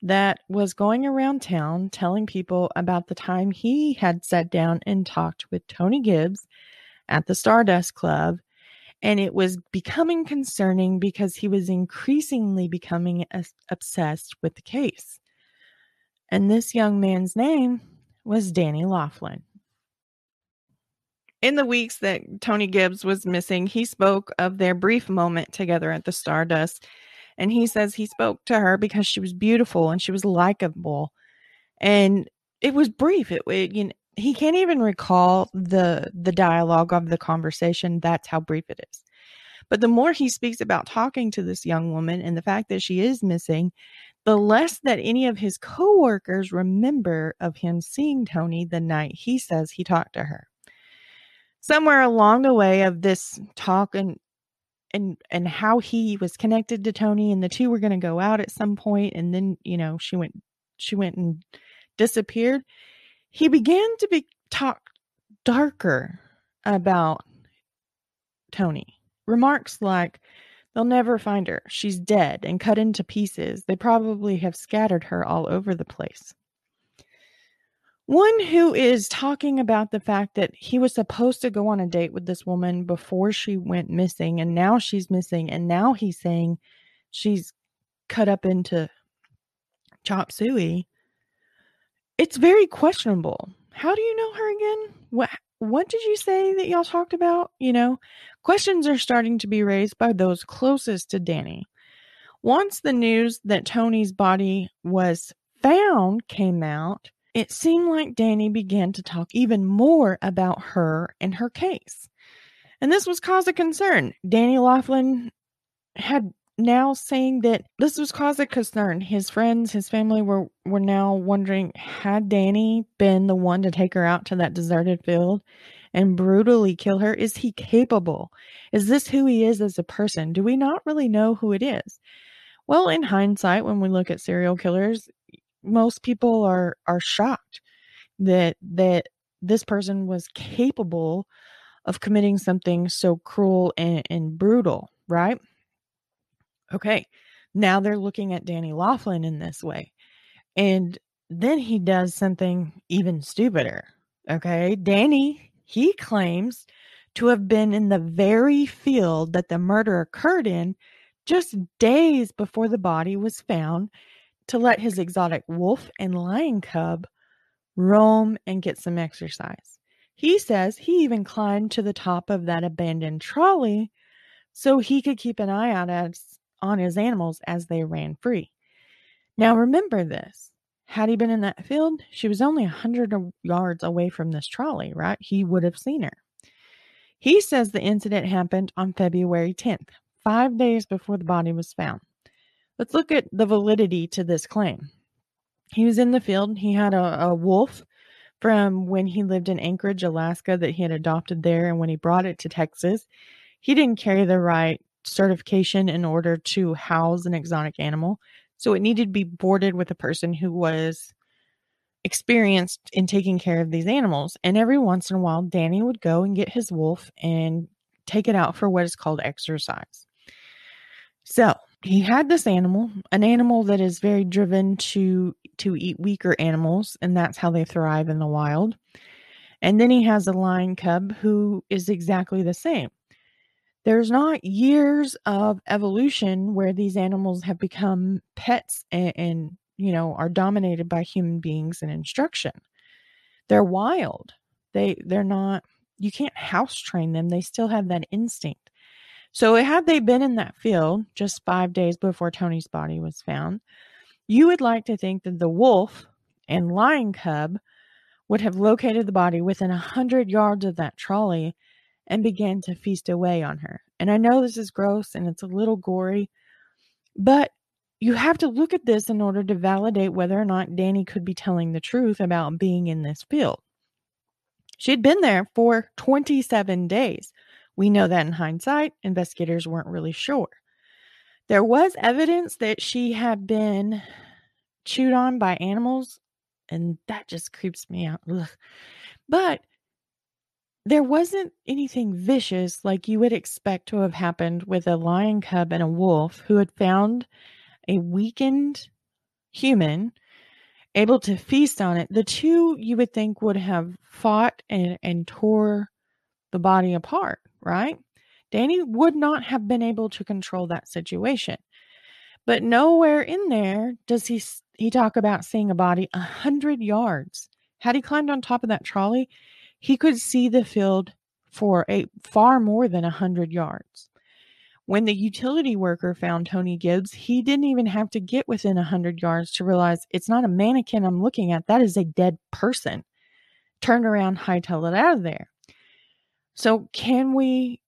that was going around town telling people about the time he had sat down and talked with Toni Gibbs at the Stardust Club, and it was becoming concerning because he was increasingly becoming obsessed with the case. And this young man's name was Danny Laughlin. In the weeks that Toni Gibbs was missing, he spoke of their brief moment together at the Stardust. And he says he spoke to her because she was beautiful and she was likable. And it was brief. He can't even recall the dialogue of the conversation. That's how brief it is. But the more he speaks about talking to this young woman and the fact that she is missing, the less that any of his coworkers remember of him seeing Toni the night he says he talked to her. Somewhere along the way of this talk and and how he was connected to Toni, and the two were going to go out at some point, and then, you know, she went and disappeared. He began to talk darker about Toni. Remarks like, they'll never find her. She's dead and cut into pieces. They probably have scattered her all over the place. One who is talking about the fact that he was supposed to go on a date with this woman before she went missing, and now she's missing, and now he's saying she's cut up into chop suey. It's very questionable. How do you know her again? What did you say that y'all talked about? You know, questions are starting to be raised by those closest to Danny. Once the news that Tony's body was found came out, it seemed like Danny began to talk even more about her and her case. And this was cause of concern. Danny Laughlin had now saying that this was cause of concern. His friends, his family were now wondering, had Danny been the one to take her out to that deserted field and brutally kill her? Is he capable? Is this who he is as a person? Do we not really know who it is? Well, in hindsight, when we look at serial killers, most people are shocked that this person was capable of committing something so cruel and brutal, right? Okay, now they're looking at Danny Laughlin in this way. And then he does something even stupider. Okay, Danny, he claims to have been in the very field that the murder occurred in just days before the body was found, to let his exotic wolf and lion cub roam and get some exercise. He says he even climbed to the top of that abandoned trolley so he could keep an eye out on his animals as they ran free. Now remember this. Had he been in that field, she was only 100 yards away from this trolley, right? He would have seen her. He says the incident happened on February 10th, 5 days before the body was found. Let's look at the validity to this claim. He was in the field. He had a wolf from when he lived in Anchorage, Alaska, that he had adopted there. And when he brought it to Texas, he didn't carry the right certification in order to house an exotic animal. So it needed to be boarded with a person who was experienced in taking care of these animals. And every once in a while, Danny would go and get his wolf and take it out for what is called exercise. So he had this animal, an animal that is very driven to eat weaker animals, and that's how they thrive in the wild. And then he has a lion cub who is exactly the same. There's not years of evolution where these animals have become pets and you know, are dominated by human beings and instruction. They're wild. They're not, you can't house train them. They still have that instinct. So had they been in that field just 5 days before Tony's body was found, you would like to think that the wolf and lion cub would have located the body within 100 yards of that trolley and began to feast away on her. And I know this is gross and it's a little gory, but you have to look at this in order to validate whether or not Danny could be telling the truth about being in this field. She'd been there for 27 days. We know that in hindsight, investigators weren't really sure. There was evidence that she had been chewed on by animals, and that just creeps me out. Ugh. But there wasn't anything vicious like you would expect to have happened with a lion cub and a wolf who had found a weakened human, able to feast on it. The two, you would think, would have fought and tore the body apart. Right? Danny would not have been able to control that situation. But nowhere in there does he talk about seeing a body 100 yards. Had he climbed on top of that trolley, he could see the field for far more than 100 yards. When the utility worker found Toni Gibbs, he didn't even have to get within 100 yards to realize it's not a mannequin I'm looking at. That is a dead person. Turn around, hightail it out of there. So can we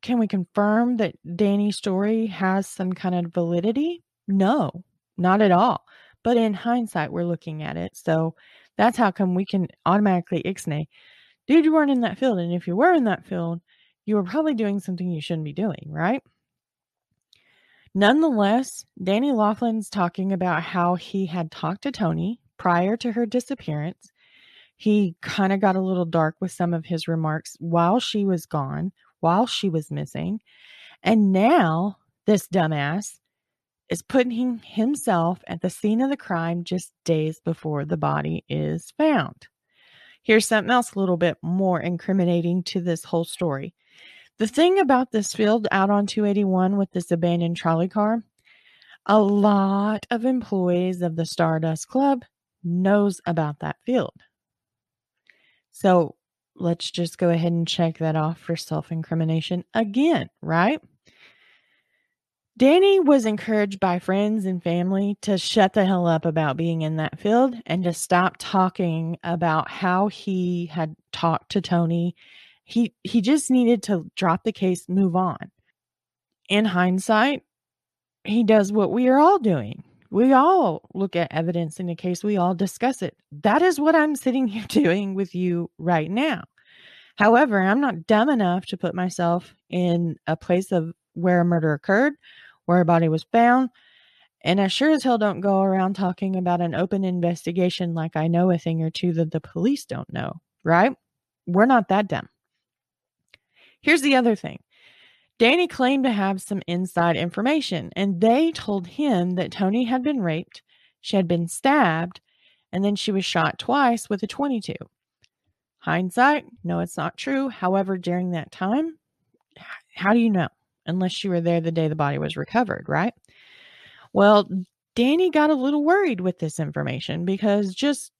confirm that Danny's story has some kind of validity? No, not at all. But in hindsight, we're looking at it. So that's how come we can automatically ixnay. Dude, you weren't in that field. And if you were in that field, you were probably doing something you shouldn't be doing, right? Nonetheless, Danny Laughlin's talking about how he had talked to Toni prior to her disappearance. He kind of got a little dark with some of his remarks while she was gone, while she was missing. And now this dumbass is putting himself at the scene of the crime just days before the body is found. Here's something else a little bit more incriminating to this whole story. The thing about this field out on 281 with this abandoned trolley car, a lot of employees of the Stardust Club knows about that field. So let's just go ahead and check that off for self-incrimination again, right? Danny was encouraged by friends and family to shut the hell up about being in that field and to stop talking about how he had talked to Toni. He just needed to drop the case, move on. In hindsight, he does what we are all doing. We all look at evidence in a case. We all discuss it. That is what I'm sitting here doing with you right now. However, I'm not dumb enough to put myself in a place of where a murder occurred, where a body was found, and I sure as hell don't go around talking about an open investigation like I know a thing or two that the police don't know, right? We're not that dumb. Here's the other thing. Danny claimed to have some inside information, and they told him that Toni had been raped, she had been stabbed, and then she was shot twice with a .22. Hindsight, no, it's not true. However, during that time, how do you know? Unless you were there the day the body was recovered, right? Well, Danny got a little worried with this information because just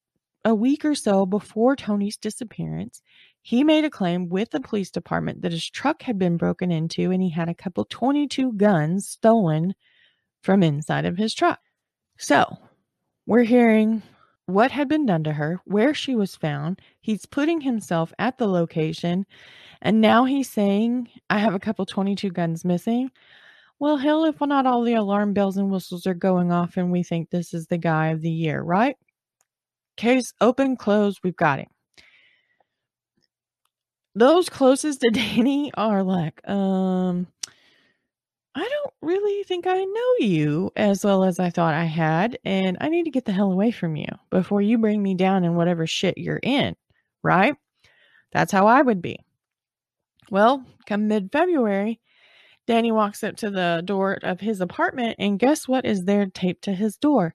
a week or so before Toni's disappearance, he made a claim with the police department that his truck had been broken into and he had a couple .22 guns stolen from inside of his truck. So we're hearing what had been done to her, where she was found. He's putting himself at the location, and now he's saying, I have a couple .22 guns missing. Well, hell, if not all the alarm bells and whistles are going off and we think this is the guy of the year, right? Case open, closed, we've got him. Those closest to Danny are like, I don't really think I know you as well as I thought I had, and I need to get the hell away from you before you bring me down in whatever shit you're in, right? That's how I would be. Well, come mid-February, Danny walks up to the door of his apartment, and guess what is there taped to his door?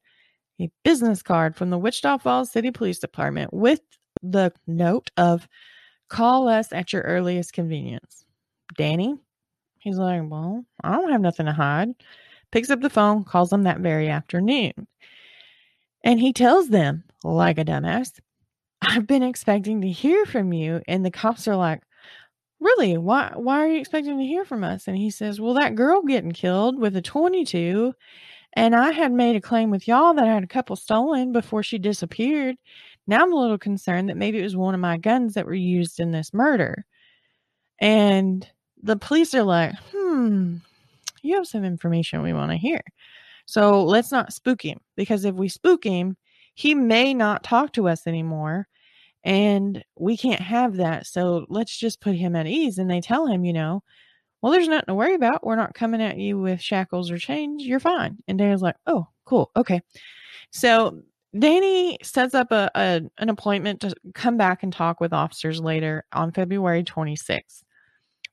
A business card from the Wichita Falls City Police Department with the note of, call us at your earliest convenience. Danny, he's like, well, I don't have nothing to hide. Picks up the phone, calls them that very afternoon. And he tells them, like a dumbass, I've been expecting to hear from you. And the cops are like, really? Why are you expecting to hear from us? And he says, well, that girl getting killed with a .22. And I had made a claim with y'all that I had a couple stolen before she disappeared. Now I'm a little concerned that maybe it was one of my guns that were used in this murder. And the police are like, you have some information we want to hear. So let's not spook him, because if we spook him, he may not talk to us anymore. And we can't have that. So let's just put him at ease. And they tell him, well, there's nothing to worry about. We're not coming at you with shackles or chains. You're fine. And Danny's like, oh, cool. Okay. So Danny sets up an appointment to come back and talk with officers later on February 26th.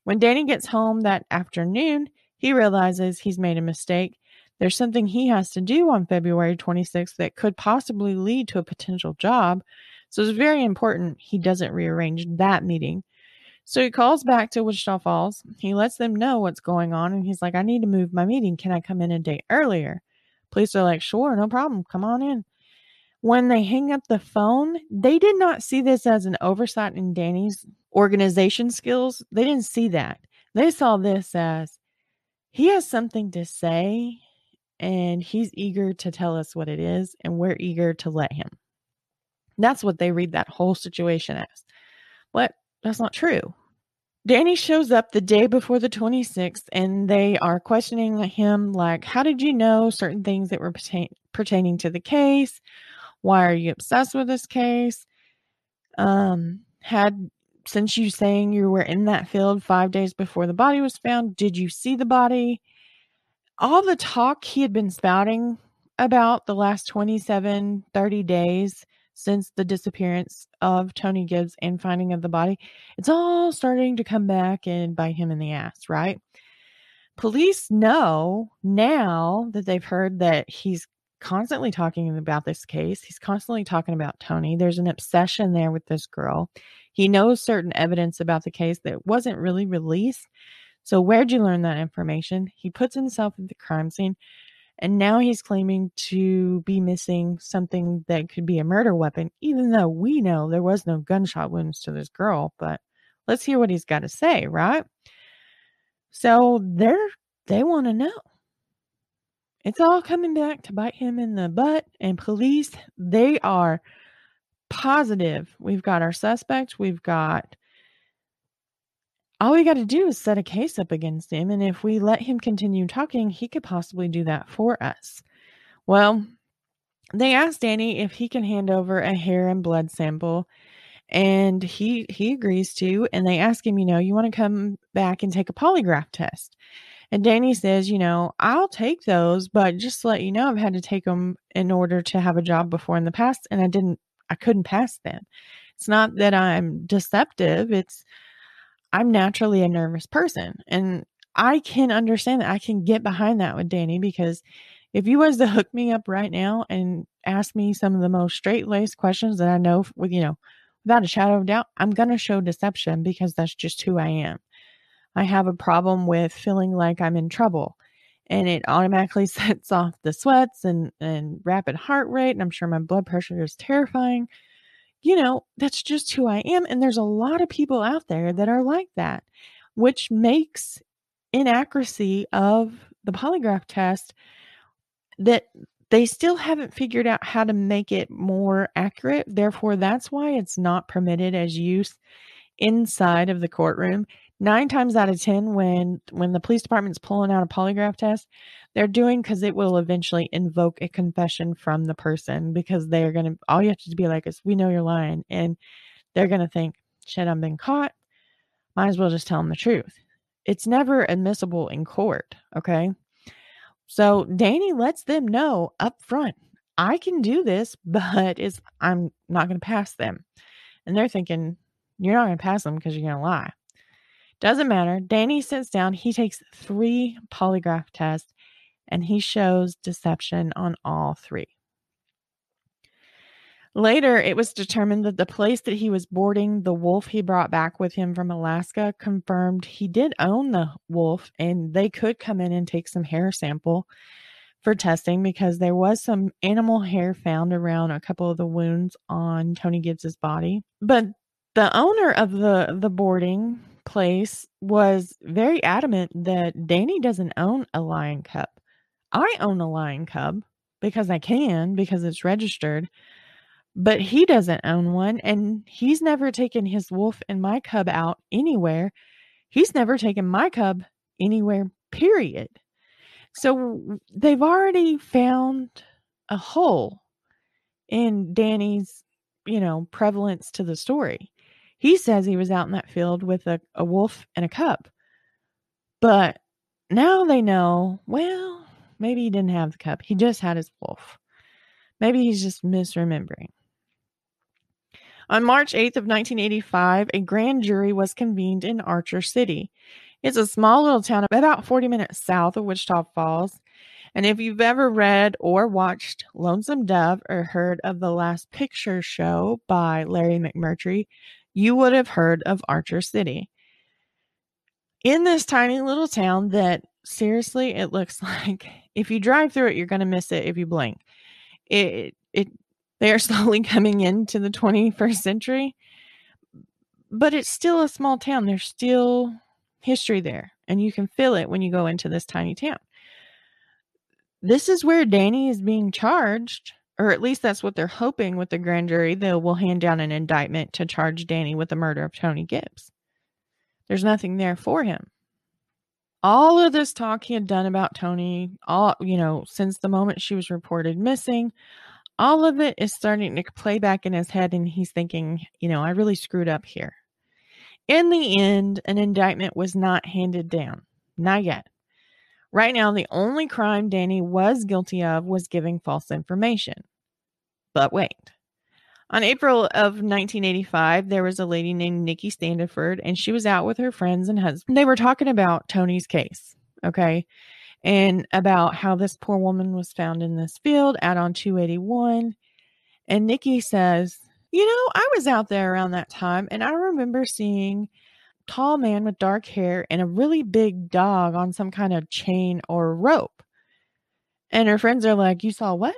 When Danny gets home that afternoon, he realizes he's made a mistake. There's something he has to do on February 26th that could possibly lead to a potential job. So it's very important he doesn't rearrange that meeting. So he calls back to Wichita Falls. He lets them know what's going on. And he's like, I need to move my meeting. Can I come in a day earlier? Police are like, sure, no problem. Come on in. When they hang up the phone, they did not see this as an oversight in Danny's organization skills. They didn't see that. They saw this as he has something to say and he's eager to tell us what it is and we're eager to let him. That's what they read that whole situation as. But that's not true. Danny shows up the day before the 26th, and they are questioning him like, how did you know certain things that were pertaining to the case? Why are you obsessed with this case? Had since you saying you were in that field 5 days before the body was found, did you see the body? All the talk he had been spouting about the last 27, 30 days since the disappearance of Toni Gibbs and finding of the body, it's all starting to come back and bite him in the ass, right? Police know now that they've heard that he's constantly talking about this case. He's constantly talking about Toni. There's an obsession there with this girl. He knows certain evidence about the case that wasn't really released. So where'd you learn that information? He puts himself at the crime scene, and now he's claiming to be missing something that could be a murder weapon, even though we know there was no gunshot wounds to this girl. But let's hear what he's got to say, right? So they want to know. It's all coming back to bite him in the butt. And police, they are positive. We've got our suspect. We've got... all we got to do is set a case up against him. And if we let him continue talking, he could possibly do that for us. Well, they asked Danny if he can hand over a hair and blood sample. And he agrees to. And they ask him, you know, you want to come back and take a polygraph test? And Danny says, you know, I'll take those, but just to let you know, I've had to take them in order to have a job before in the past. And I couldn't pass them. It's not that I'm deceptive. I'm naturally a nervous person, and I can understand that. I can get behind that with Danny, because if you was to hook me up right now and ask me some of the most straight-laced questions that I know, with, you know, without a shadow of doubt, I'm going to show deception, because that's just who I am. I have a problem with feeling like I'm in trouble, and it automatically sets off the sweats and rapid heart rate, and I'm sure my blood pressure is terrifying. You know, that's just who I am. And there's a lot of people out there that are like that, which makes inaccuracy of the polygraph test that they still haven't figured out how to make it more accurate. Therefore, that's why it's not permitted as use inside of the courtroom. 9 times out of 10, when the police department's pulling out a polygraph test, they're doing, because it will eventually invoke a confession from the person, because they're going to, all you have to be like is, we know you're lying. And they're going to think, shit, I've been caught. Might as well just tell them the truth. It's never admissible in court. Okay. So Danny lets them know up front, I can do this, but I'm not going to pass them. And they're thinking, you're not going to pass them because you're going to lie. Doesn't matter. Danny sits down. He takes 3 polygraph tests, and he shows deception on all 3. Later, it was determined that the place that he was boarding the wolf he brought back with him from Alaska confirmed he did own the wolf, and they could come in and take some hair sample for testing, because there was some animal hair found around a couple of the wounds on Toni Gibbs's body. But the owner of the boarding place was very adamant that Danny doesn't own a lion cub. I own a lion cub because I can, because it's registered, but he doesn't own one, and he's never taken his wolf and my cub out anywhere. He's never taken my cub anywhere, period. So they've already found a hole in Danny's, you know, prevalence to the story. He says he was out in that field with a wolf and a cub. But now they know, well, maybe he didn't have the cub. He just had his wolf. Maybe he's just misremembering. On March 8th of 1985, a grand jury was convened in Archer City. It's a small little town about 40 minutes south of Wichita Falls. And if you've ever read or watched Lonesome Dove or heard of The Last Picture Show by Larry McMurtry, you would have heard of Archer City. In this tiny little town that, seriously, it looks like if you drive through it, you're going to miss it if you blink. They are slowly coming into the 21st century, but it's still a small town. There's still history there, and you can feel it when you go into this tiny town. This is where Danny is being charged, or at least that's what they're hoping with the grand jury. They will hand down an indictment to charge Danny with the murder of Toni Gibbs. There's nothing there for him. All of this talk he had done about Toni, all, you know, since the moment she was reported missing, all of it is starting to play back in his head, and he's thinking, you know, I really screwed up here. In the end, an indictment was not handed down. Not yet. Right now, the only crime Danny was guilty of was giving false information. But wait. On April of 1985, there was a lady named Nikki Standiford, and she was out with her friends and husband. They were talking about Tony's case, okay, and about how this poor woman was found in this field out on 281. And Nikki says, you know, I was out there around that time, and I remember seeing a tall man with dark hair and a really big dog on some kind of chain or rope. And her friends are like, you saw what?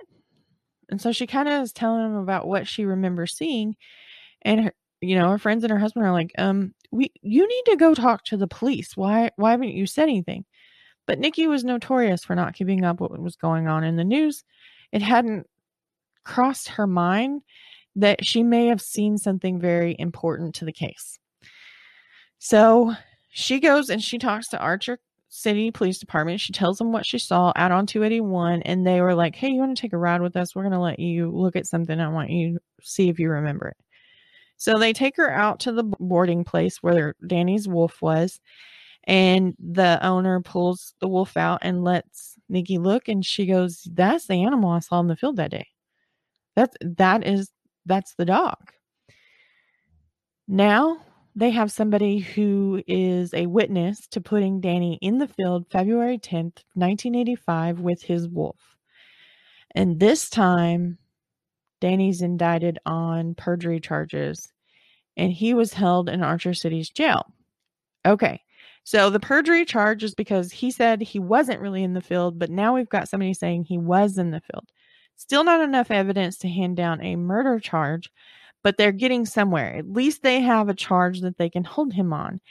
And so she kind of is telling them about what she remembers seeing. And, her, you know, her friends and her husband are like, you need to go talk to the police. Why haven't you said anything? But Nikki was notorious for not keeping up with what was going on in the news. It hadn't crossed her mind that she may have seen something very important to the case. So she goes and she talks to Archer City Police Department. She tells them what she saw out on 281, and they were like, hey, you want to take a ride with us? We're going to let you look at something. I want you to see if you remember it. So they take her out to the boarding place where Danny's wolf was, and the owner pulls the wolf out and lets Nikki look, and she goes, that's the animal I saw in the field that day. That's the dog. Now they have somebody who is a witness to putting Danny in the field February 10th, 1985 with his wolf. And this time, Danny's indicted on perjury charges, and he was held in Archer City's jail. Okay, so the perjury charge is because he said he wasn't really in the field, but now we've got somebody saying he was in the field. Still not enough evidence to hand down a murder charge, but they're getting somewhere. At least they have a charge that they can hold him on.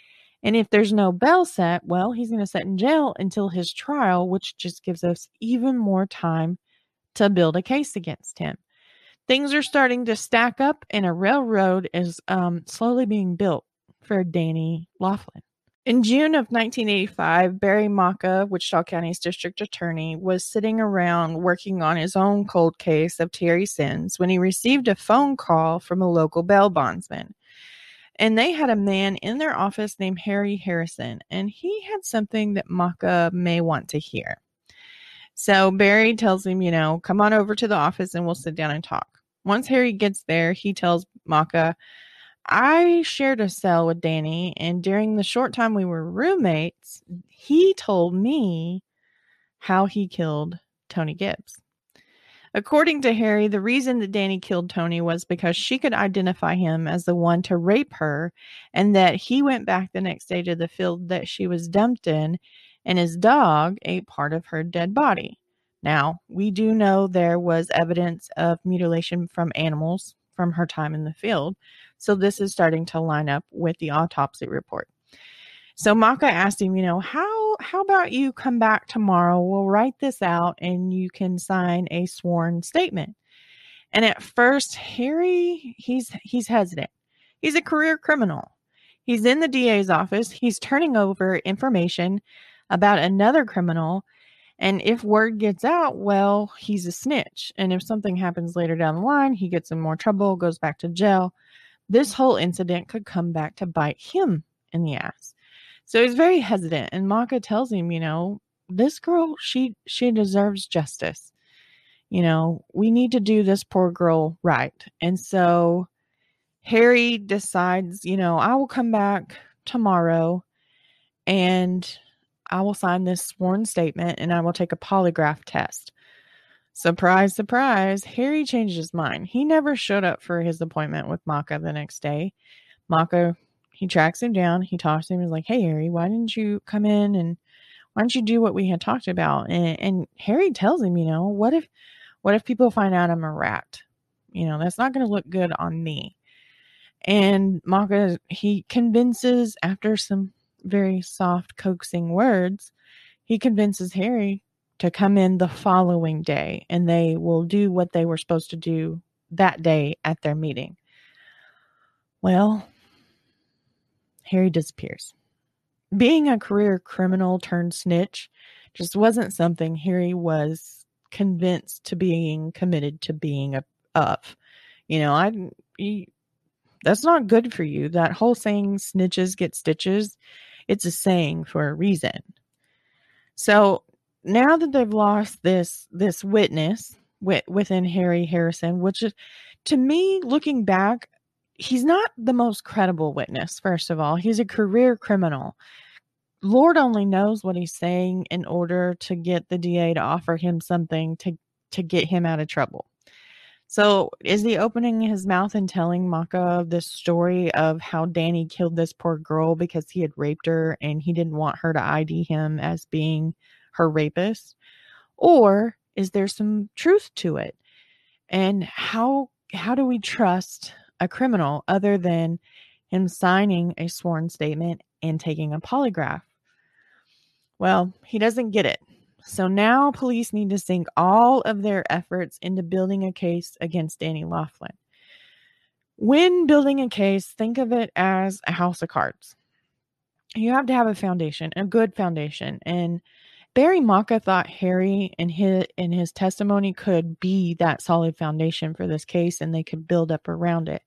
And if there's no bail set, well, he's going to sit in jail until his trial, which just gives us even more time to build a case against him. Things are starting to stack up, and a railroad is slowly being built for Danny Laughlin. In June of 1985, Barry Macha, Wichita County's district attorney, was sitting around working on his own cold case of Terry Sims when he received a phone call from a local bail bondsman. And they had a man in their office named Harry Harrison, and he had something that Macha may want to hear. So Barry tells him, you know, come on over to the office and we'll sit down and talk. Once Harry gets there, he tells Macha, I shared a cell with Danny, and during the short time we were roommates, he told me how he killed Toni Gibbs. According to Harry, the reason that Danny killed Toni was because she could identify him as the one to rape her, and that he went back the next day to the field that she was dumped in, and his dog ate part of her dead body. Now, we do know there was evidence of mutilation from animals from her time in the field. So this is starting to line up with the autopsy report. So Macha asked him, you know, how about you come back tomorrow? We'll write this out and you can sign a sworn statement. And at first, Harry, he's hesitant. He's a career criminal. He's in the DA's office. He's turning over information about another criminal. And if word gets out, well, he's a snitch. And if something happens later down the line, he gets in more trouble, goes back to jail. This whole incident could come back to bite him in the ass. So he's very hesitant. And Macha tells him, you know, this girl, she deserves justice. You know, we need to do this poor girl right. And so Harry decides, you know, I will come back tomorrow and I will sign this sworn statement and I will take a polygraph test. Surprise, surprise, Harry changed his mind. He never showed up for his appointment with Macha the next day. Macha, he tracks him down. He talks to him. He's like, hey, Harry, why didn't you come in and why didn't you do what we had talked about? And Harry tells him, you know, what if people find out I'm a rat? You know, that's not going to look good on me. And Macha, he convinces, after some very soft, coaxing words, he convinces Harry to come in the following day, and they will do what they were supposed to do that day at their meeting. Well, Harry disappears. Being a career criminal turned snitch just wasn't something Harry was convinced to being committed to being of. You know, That's not good for you. That whole saying, snitches get stitches, it's a saying for a reason. So now that they've lost this witness within Harry Harrison, which is, to me, looking back, he's not the most credible witness. First of all, he's a career criminal. Lord only knows what he's saying in order to get the DA to offer him something to get him out of trouble. So is he opening his mouth and telling Macha this story of how Danny killed this poor girl because he had raped her and he didn't want her to ID him as being her rapist? Or is there some truth to it? And how do we trust a criminal other than him signing a sworn statement and taking a polygraph? Well, he doesn't get it. So now police need to sink all of their efforts into building a case against Danny Laughlin. When building a case, think of it as a house of cards. You have to have a foundation, a good foundation. And Barry Macha thought Harry and his testimony could be that solid foundation for this case, and they could build up around it.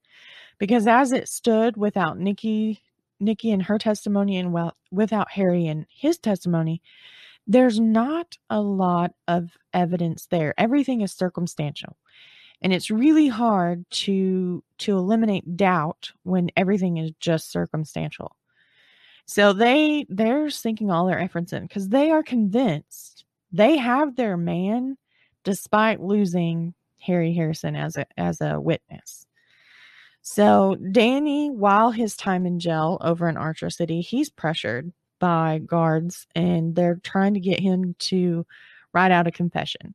Because as it stood, without Nikki and her testimony, and without Harry and his testimony, there's not a lot of evidence there. Everything is circumstantial. And it's really hard to eliminate doubt when everything is just circumstantial. So they're sinking all their efforts in because they are convinced they have their man despite losing Harry Harrison as a witness. So Danny, while his time in jail over in Archer City, he's pressured by guards and they're trying to get him to write out a confession.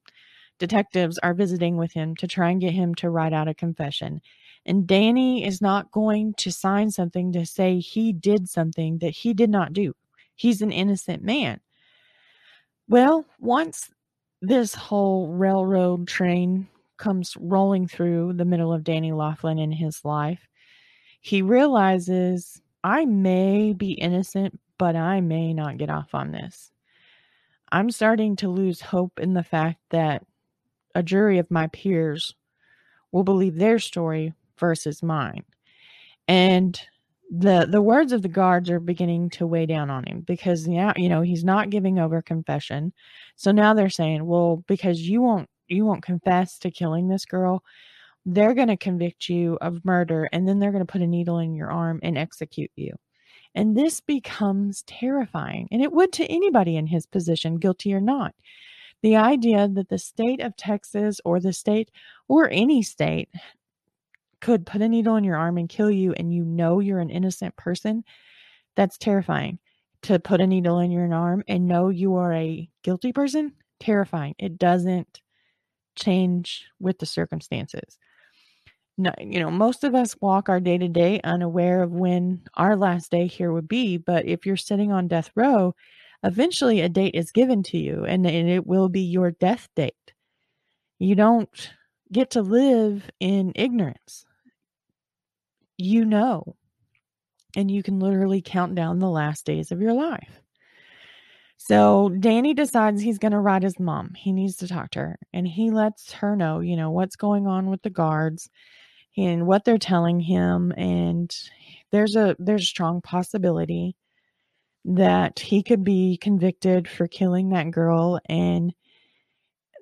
Detectives are visiting with him to try and get him to write out a confession. And Danny is not going to sign something to say he did something that he did not do. He's an innocent man. Well, once this whole railroad train comes rolling through the middle of Danny Laughlin in his life, he realizes, I may be innocent, but I may not get off on this. I'm starting to lose hope in the fact that a jury of my peers will believe their story versus mine. And the words of the guards are beginning to weigh down on him because now, he's not giving over confession. So now they're saying, well, because you won't confess to killing this girl, they're going to convict you of murder, and then they're going to put a needle in your arm and execute you. And this becomes terrifying, and it would to anybody in his position, guilty or not. The idea that the state of Texas or the state or any state could put a needle in your arm and kill you, and you're an innocent person, that's terrifying. To put a needle in your arm and know you are a guilty person, terrifying. It doesn't change with the circumstances. No, most of us walk our day to day unaware of when our last day here would be. But if you're sitting on death row, eventually a date is given to you and it will be your death date. You don't get to live in ignorance. And you can literally count down the last days of your life. So Danny decides he's going to write his mom. He needs to talk to her. And he lets her know, what's going on with the guards and what they're telling him. And there's a strong possibility that he could be convicted for killing that girl and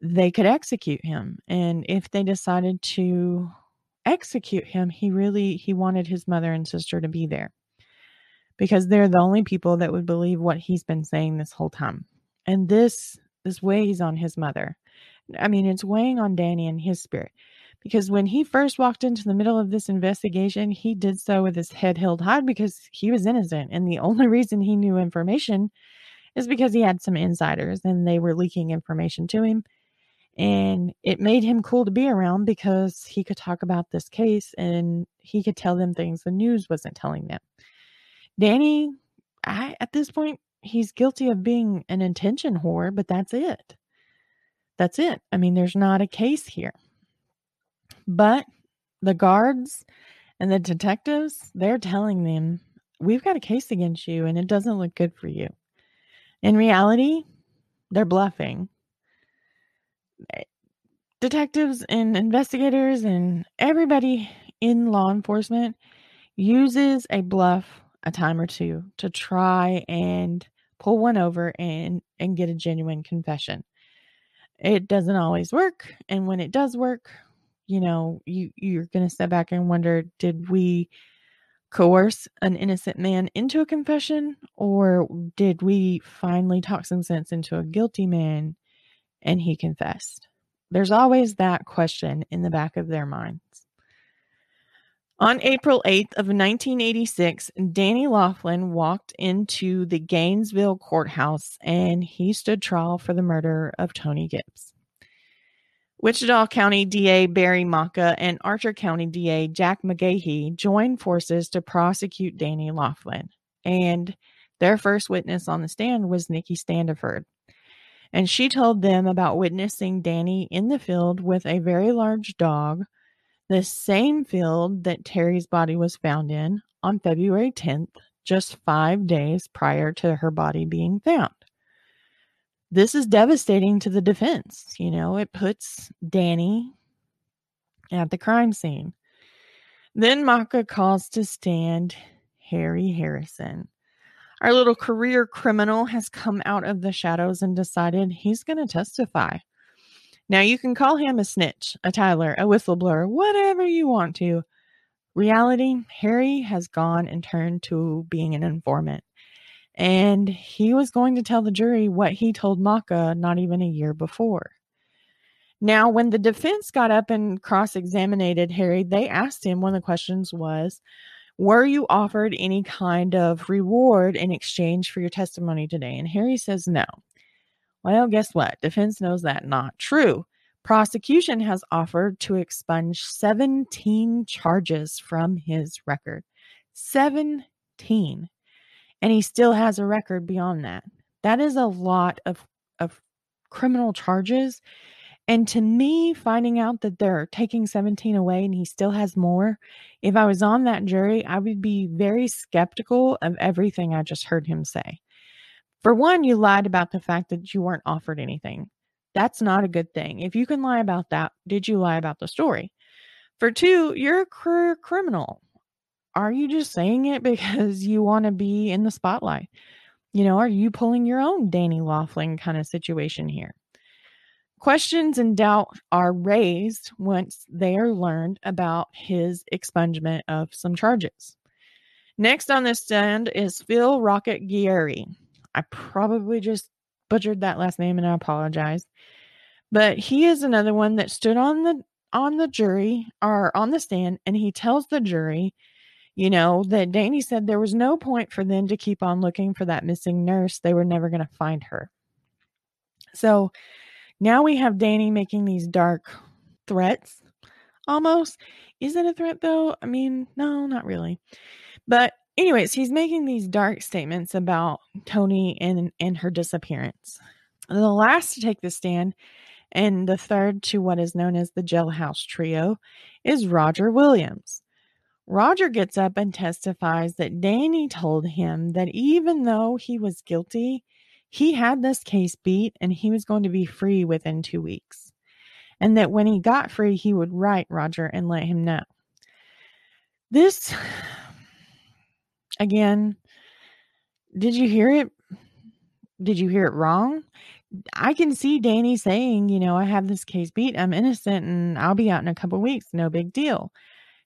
they could execute him. And if they decided to execute him, he wanted his mother and sister to be there, because they're the only people that would believe what he's been saying this whole time. And this weighs on his mother. I mean, it's weighing on Danny and his spirit. Because when he first walked into the middle of this investigation, he did so with his head held high because he was innocent. And the only reason he knew information is because he had some insiders and they were leaking information to him. And it made him cool to be around because he could talk about this case and he could tell them things the news wasn't telling them. Danny, at this point, he's guilty of being an intention whore, but that's it. That's it. I mean, there's not a case here. But the guards and the detectives, they're telling them, we've got a case against you and it doesn't look good for you. In reality, they're bluffing. Detectives and investigators and everybody in law enforcement uses a bluff a time or two to try and pull one over and get a genuine confession. It doesn't always work. And when it does work, you know, you're going to step back and wonder, did we coerce an innocent man into a confession, or did we finally talk some sense into a guilty man and he confessed? There's always that question in the back of their minds. On April 8th of 1986, Danny Laughlin walked into the Gainesville courthouse and he stood trial for the murder of Toni Gibbs. Wichita County DA Barry Macha and Archer County DA Jack McGahee joined forces to prosecute Danny Laughlin, and their first witness on the stand was Nikki Standiford. And she told them about witnessing Danny in the field with a very large dog, the same field that Terry's body was found in on February 10th, just 5 days prior to her body being found. This is devastating to the defense. You know, it puts Danny at the crime scene. Then Macha calls to stand Harry Harrison. Our little career criminal has come out of the shadows and decided he's going to testify. Now, you can call him a snitch, a Tyler, a whistleblower, whatever you want to. Reality, Harry has gone and turned to being an informant. And he was going to tell the jury what he told Macha not even a year before. Now, when the defense got up and cross-examined Harry, they asked him, one of the questions was, were you offered any kind of reward in exchange for your testimony today? And Harry says no. Well, guess what? Defense knows that not true. Prosecution has offered to expunge 17 charges from his record. 17. And he still has a record beyond that. That is a lot of criminal charges. And to me, finding out that they're taking 17 away and he still has more, if I was on that jury, I would be very skeptical of everything I just heard him say. For one, you lied about the fact that you weren't offered anything. That's not a good thing. If you can lie about that, did you lie about the story? For two, you're a career criminal. Are you just saying it because you want to be in the spotlight? You know, are you pulling your own Danny Laughlin kind of situation here? Questions and doubt are raised once they are learned about his expungement of some charges. Next on the stand is Phil Rocket Guerri. I probably just butchered that last name and I apologize. But he is another one that stood on the jury or on the stand, and he tells the jury, you know, that Danny said there was no point for them to keep on looking for that missing nurse. They were never going to find her. So now we have Danny making these dark threats, almost. Is it a threat, though? I mean, no, not really. But anyways, he's making these dark statements about Toni and her disappearance. The last to take the stand, and the third to what is known as the jailhouse trio, is Roger Williams. Roger gets up and testifies that Danny told him that even though he was guilty, he had this case beat and he was going to be free within 2 weeks. And that when he got free, he would write Roger and let him know. This, again, did you hear it? Did you hear it wrong? I can see Danny saying, you know, I have this case beat, I'm innocent, and I'll be out in a couple weeks. No big deal.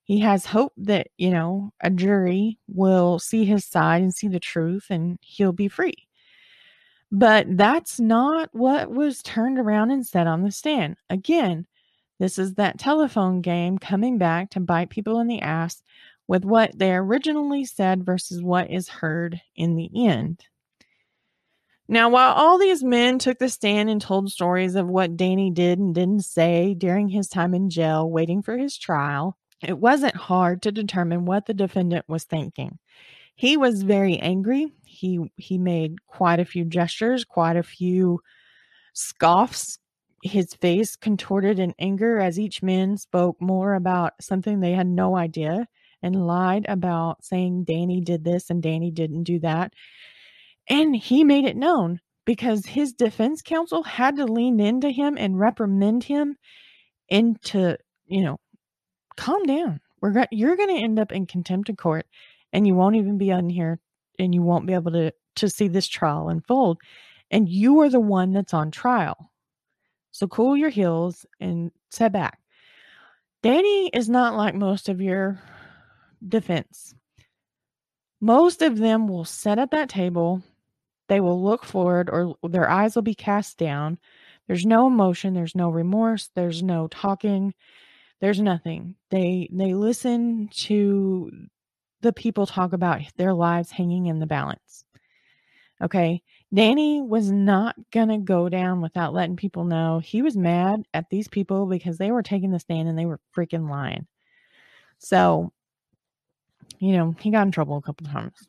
He has hope that, you know, a jury will see his side and see the truth and he'll be free. But that's not what was turned around and said on the stand. Again, this is that telephone game coming back to bite people in the ass with what they originally said versus what is heard in the end. Now, while all these men took the stand and told stories of what Danny did and didn't say during his time in jail waiting for his trial, it wasn't hard to determine what the defendant was thinking. He was very angry. He made quite a few gestures, quite a few scoffs, his face contorted in anger as each man spoke more about something they had no idea and lied about, saying Danny did this and Danny didn't do that. And he made it known because his defense counsel had to lean into him and reprimand him into, you know, calm down. you're going to end up in contempt of court, and you won't even be on here, and you won't be able to see this trial unfold. And you are the one that's on trial. So cool your heels and sit back. Danny is not like most of your defense. Most of them will sit at that table. They will look forward, or their eyes will be cast down. There's no emotion. There's no remorse. There's no talking. There's nothing. They listen to the people talk about their lives hanging in the balance. Okay. Danny was not going to go down without letting people know he was mad at these people because they were taking the stand and they were freaking lying. So, you know, he got in trouble a couple of times.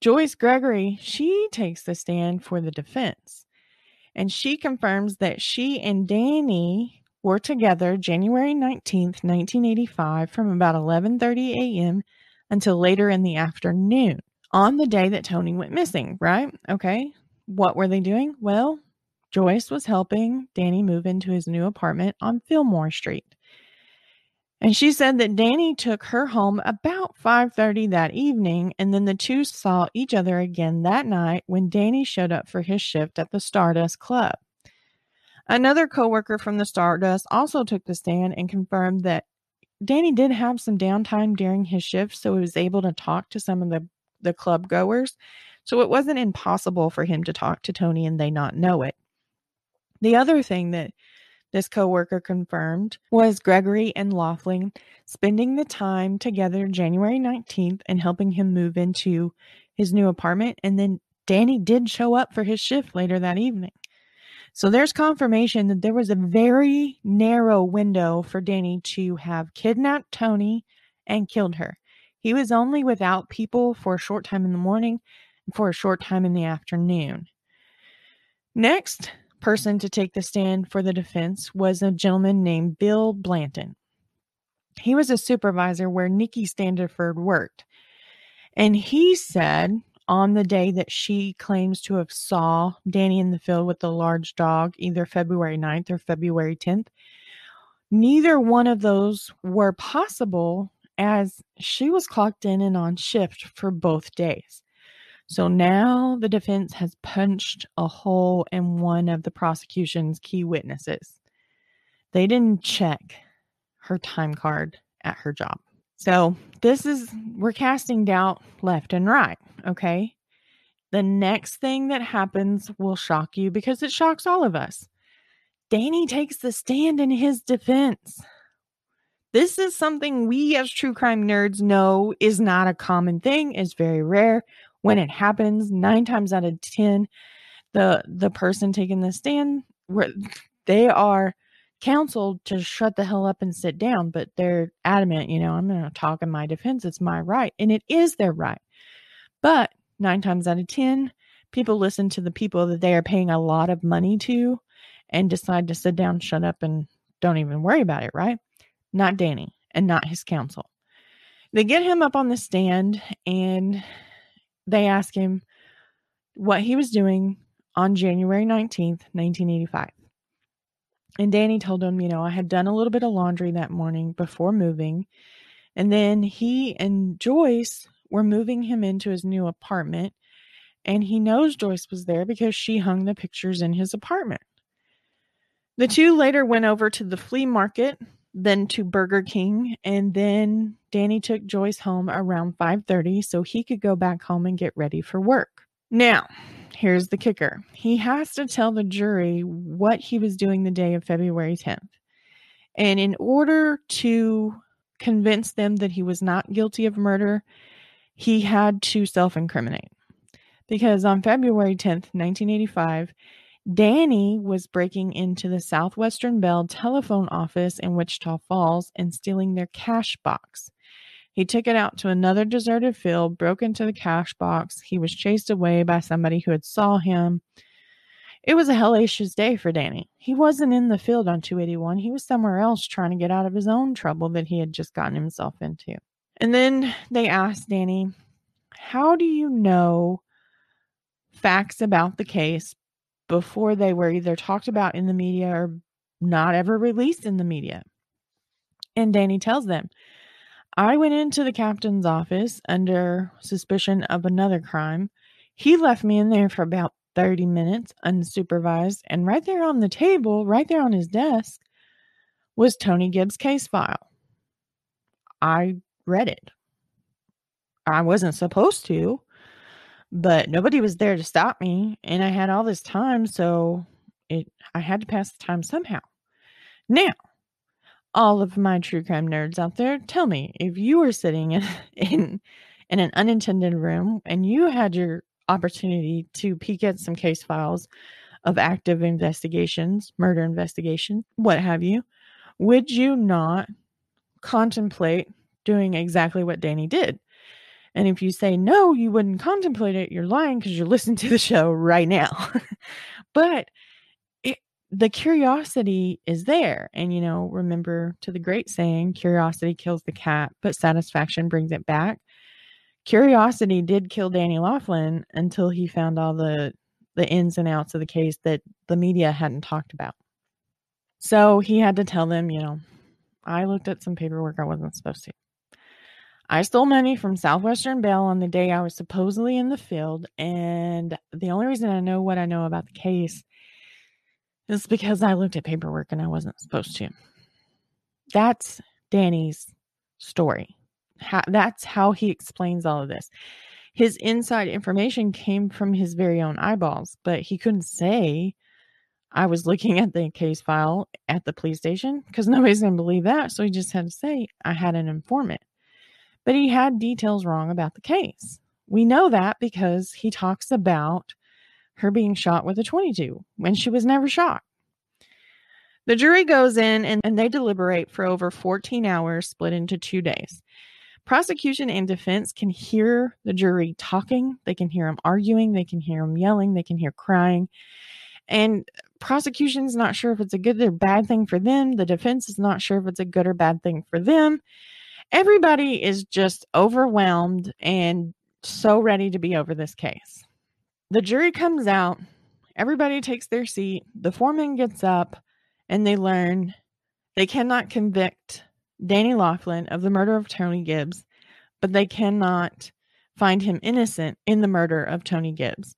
Joyce Gregory, she takes the stand for the defense, and she confirms that she and Danny were together January 19th, 1985 from about 11:30 a.m. until later in the afternoon on the day that Toni went missing, right? Okay. What were they doing? Well, Joyce was helping Danny move into his new apartment on Fillmore Street. And she said that Danny took her home about 5:30 that evening, and then the two saw each other again that night when Danny showed up for his shift at the Stardust Club. Another coworker from the Stardust also took the stand and confirmed that Danny did have some downtime during his shift, so he was able to talk to some of the club goers. So it wasn't impossible for him to talk to Toni and they not know it. The other thing that this coworker confirmed was Gregory and Laughlin spending the time together January 19th and helping him move into his new apartment. And then Danny did show up for his shift later that evening. So there's confirmation that there was a very narrow window for Danny to have kidnapped Toni and killed her. He was only without people for a short time in the morning and for a short time in the afternoon. Next person to take the stand for the defense was a gentleman named Bill Blanton. He was a supervisor where Nikki Standiford worked. And he said on the day that she claims to have saw Danny in the field with the large dog, either February 9th or February 10th, neither one of those were possible as she was clocked in and on shift for both days. So now the defense has punched a hole in one of the prosecution's key witnesses. They didn't check her time card at her job. So we're casting doubt left and right, okay? The next thing that happens will shock you because it shocks all of us. Danny takes the stand in his defense. This is something we as true crime nerds know is not a common thing. It's very rare. When it happens, 9 times out of 10, the person taking the stand, they are counseled to shut the hell up and sit down, but they're adamant, you know, I'm going to talk in my defense. It's my right. And it is their right. But 9 times out of 10, people listen to the people that they are paying a lot of money to and decide to sit down, shut up, and don't even worry about it, right? Not Danny and not his counsel. They get him up on the stand and they ask him what he was doing on January 19th, 1985. And Danny told him, you know, I had done a little bit of laundry that morning before moving. And then he and Joyce were moving him into his new apartment. And he knows Joyce was there because she hung the pictures in his apartment. The two later went over to the flea market, then to Burger King, and then Danny took Joyce home around 5:30 so he could go back home and get ready for work. Now, here's the kicker. He has to tell the jury what he was doing the day of February 10th. And in order to convince them that he was not guilty of murder, he had to self-incriminate. Because on February 10th, 1985, Danny was breaking into the Southwestern Bell telephone office in Wichita Falls and stealing their cash box. He took it out to another deserted field, broke into the cash box. He was chased away by somebody who had saw him. It was a hellacious day for Danny. He wasn't in the field on 281. He was somewhere else trying to get out of his own trouble that he had just gotten himself into. And then they asked Danny, how do you know facts about the case before they were either talked about in the media or not ever released in the media? And Danny tells them, I went into the captain's office under suspicion of another crime. He left me in there for about 30 minutes, unsupervised, and right there on the table, right there on his desk, was Toni Gibbs' case file. I read it. I wasn't supposed to, but nobody was there to stop me, and I had all this time, so I had to pass the time somehow. Now, all of my true crime nerds out there, tell me, if you were sitting in an unintended room and you had your opportunity to peek at some case files of active investigations, murder investigation, what have you, would you not contemplate doing exactly what Danny did? And if you say no, you wouldn't contemplate it, you're lying because you're listening to the show right now. But the curiosity is there. And, you know, remember to the great saying, curiosity kills the cat, but satisfaction brings it back. Curiosity did kill Danny Laughlin until he found all the ins and outs of the case that the media hadn't talked about. So he had to tell them, you know, I looked at some paperwork I wasn't supposed to. I stole money from Southwestern Bell on the day I was supposedly in the field. And the only reason I know what I know about the case, it's because I looked at paperwork and I wasn't supposed to. That's Danny's story. That's how he explains all of this. His inside information came from his very own eyeballs, but he couldn't say, I was looking at the case file at the police station, because nobody's going to believe that. So he just had to say, I had an informant. But he had details wrong about the case. We know that because he talks about her being shot with a .22 when she was never shot. The jury goes in and they deliberate for over 14 hours, split into 2 days. Prosecution and defense can hear the jury talking. They can hear them arguing. They can hear them yelling. They can hear crying. And prosecution's not sure if it's a good or bad thing for them. The defense is not sure if it's a good or bad thing for them. Everybody is just overwhelmed and so ready to be over this case. The jury comes out, everybody takes their seat, the foreman gets up, and they learn they cannot convict Danny Laughlin of the murder of Toni Gibbs, but they cannot find him innocent in the murder of Toni Gibbs.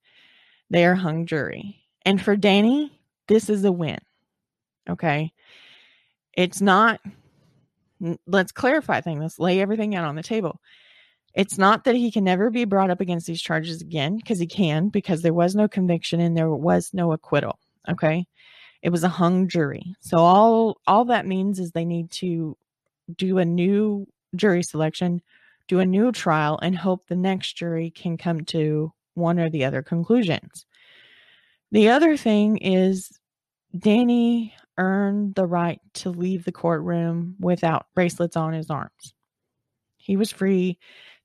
They are hung jury. And for Danny, this is a win. Okay? It's not, let's clarify things, let's lay everything out on the table. It's not that he can never be brought up against these charges again, because he can, because there was no conviction and there was no acquittal, okay? It was a hung jury. So all that means is they need to do a new jury selection, do a new trial, and hope the next jury can come to one or the other conclusions. The other thing is Danny earned the right to leave the courtroom without bracelets on his arms. He was free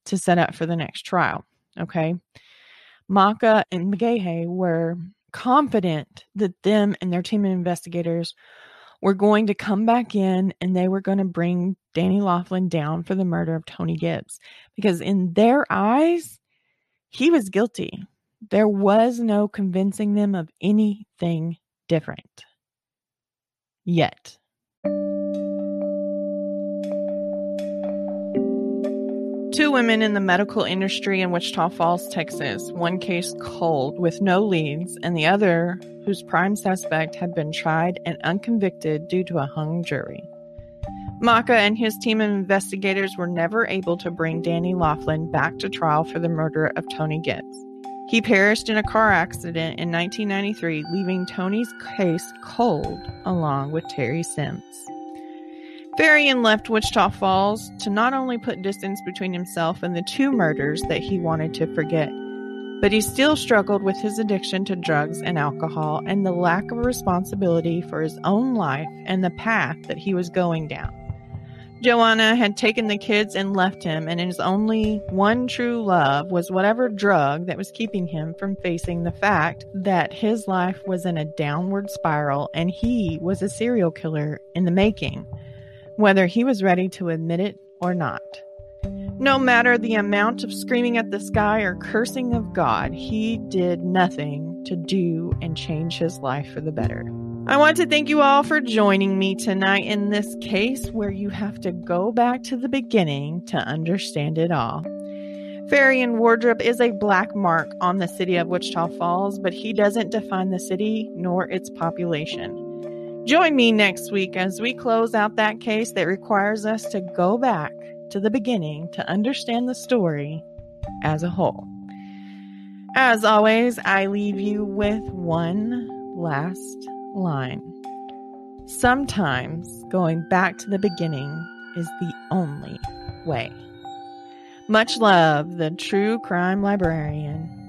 to set up for the next trial, okay? Macha and McGahee were confident that them and their team of investigators were going to come back in and they were going to bring Danny Laughlin down for the murder of Toni Gibbs, because in their eyes, he was guilty. There was no convincing them of anything different yet. Two women in the medical industry in Wichita Falls, Texas, one case cold with no leads, and the other whose prime suspect had been tried and unconvicted due to a hung jury. Macha and his team of investigators were never able to bring Danny Laughlin back to trial for the murder of Toni Gibbs. He perished in a car accident in 1993, leaving Tony's case cold along with Terry Sims. Faryion left Wichita Falls to not only put distance between himself and the two murders that he wanted to forget, but he still struggled with his addiction to drugs and alcohol and the lack of responsibility for his own life and the path that he was going down. Joanna had taken the kids and left him, and his only one true love was whatever drug that was keeping him from facing the fact that his life was in a downward spiral and he was a serial killer in the making, whether he was ready to admit it or not. No matter the amount of screaming at the sky or cursing of God, he did nothing to do and change his life for the better. I want to thank you all for joining me tonight in this case where you have to go back to the beginning to understand it all. Faryion Wardrip is a black mark on the city of Wichita Falls, but he doesn't define the city nor its population. Join me next week as we close out that case that requires us to go back to the beginning to understand the story as a whole. As always, I leave you with one last line. Sometimes going back to the beginning is the only way. Much love, the True Crime Librarian.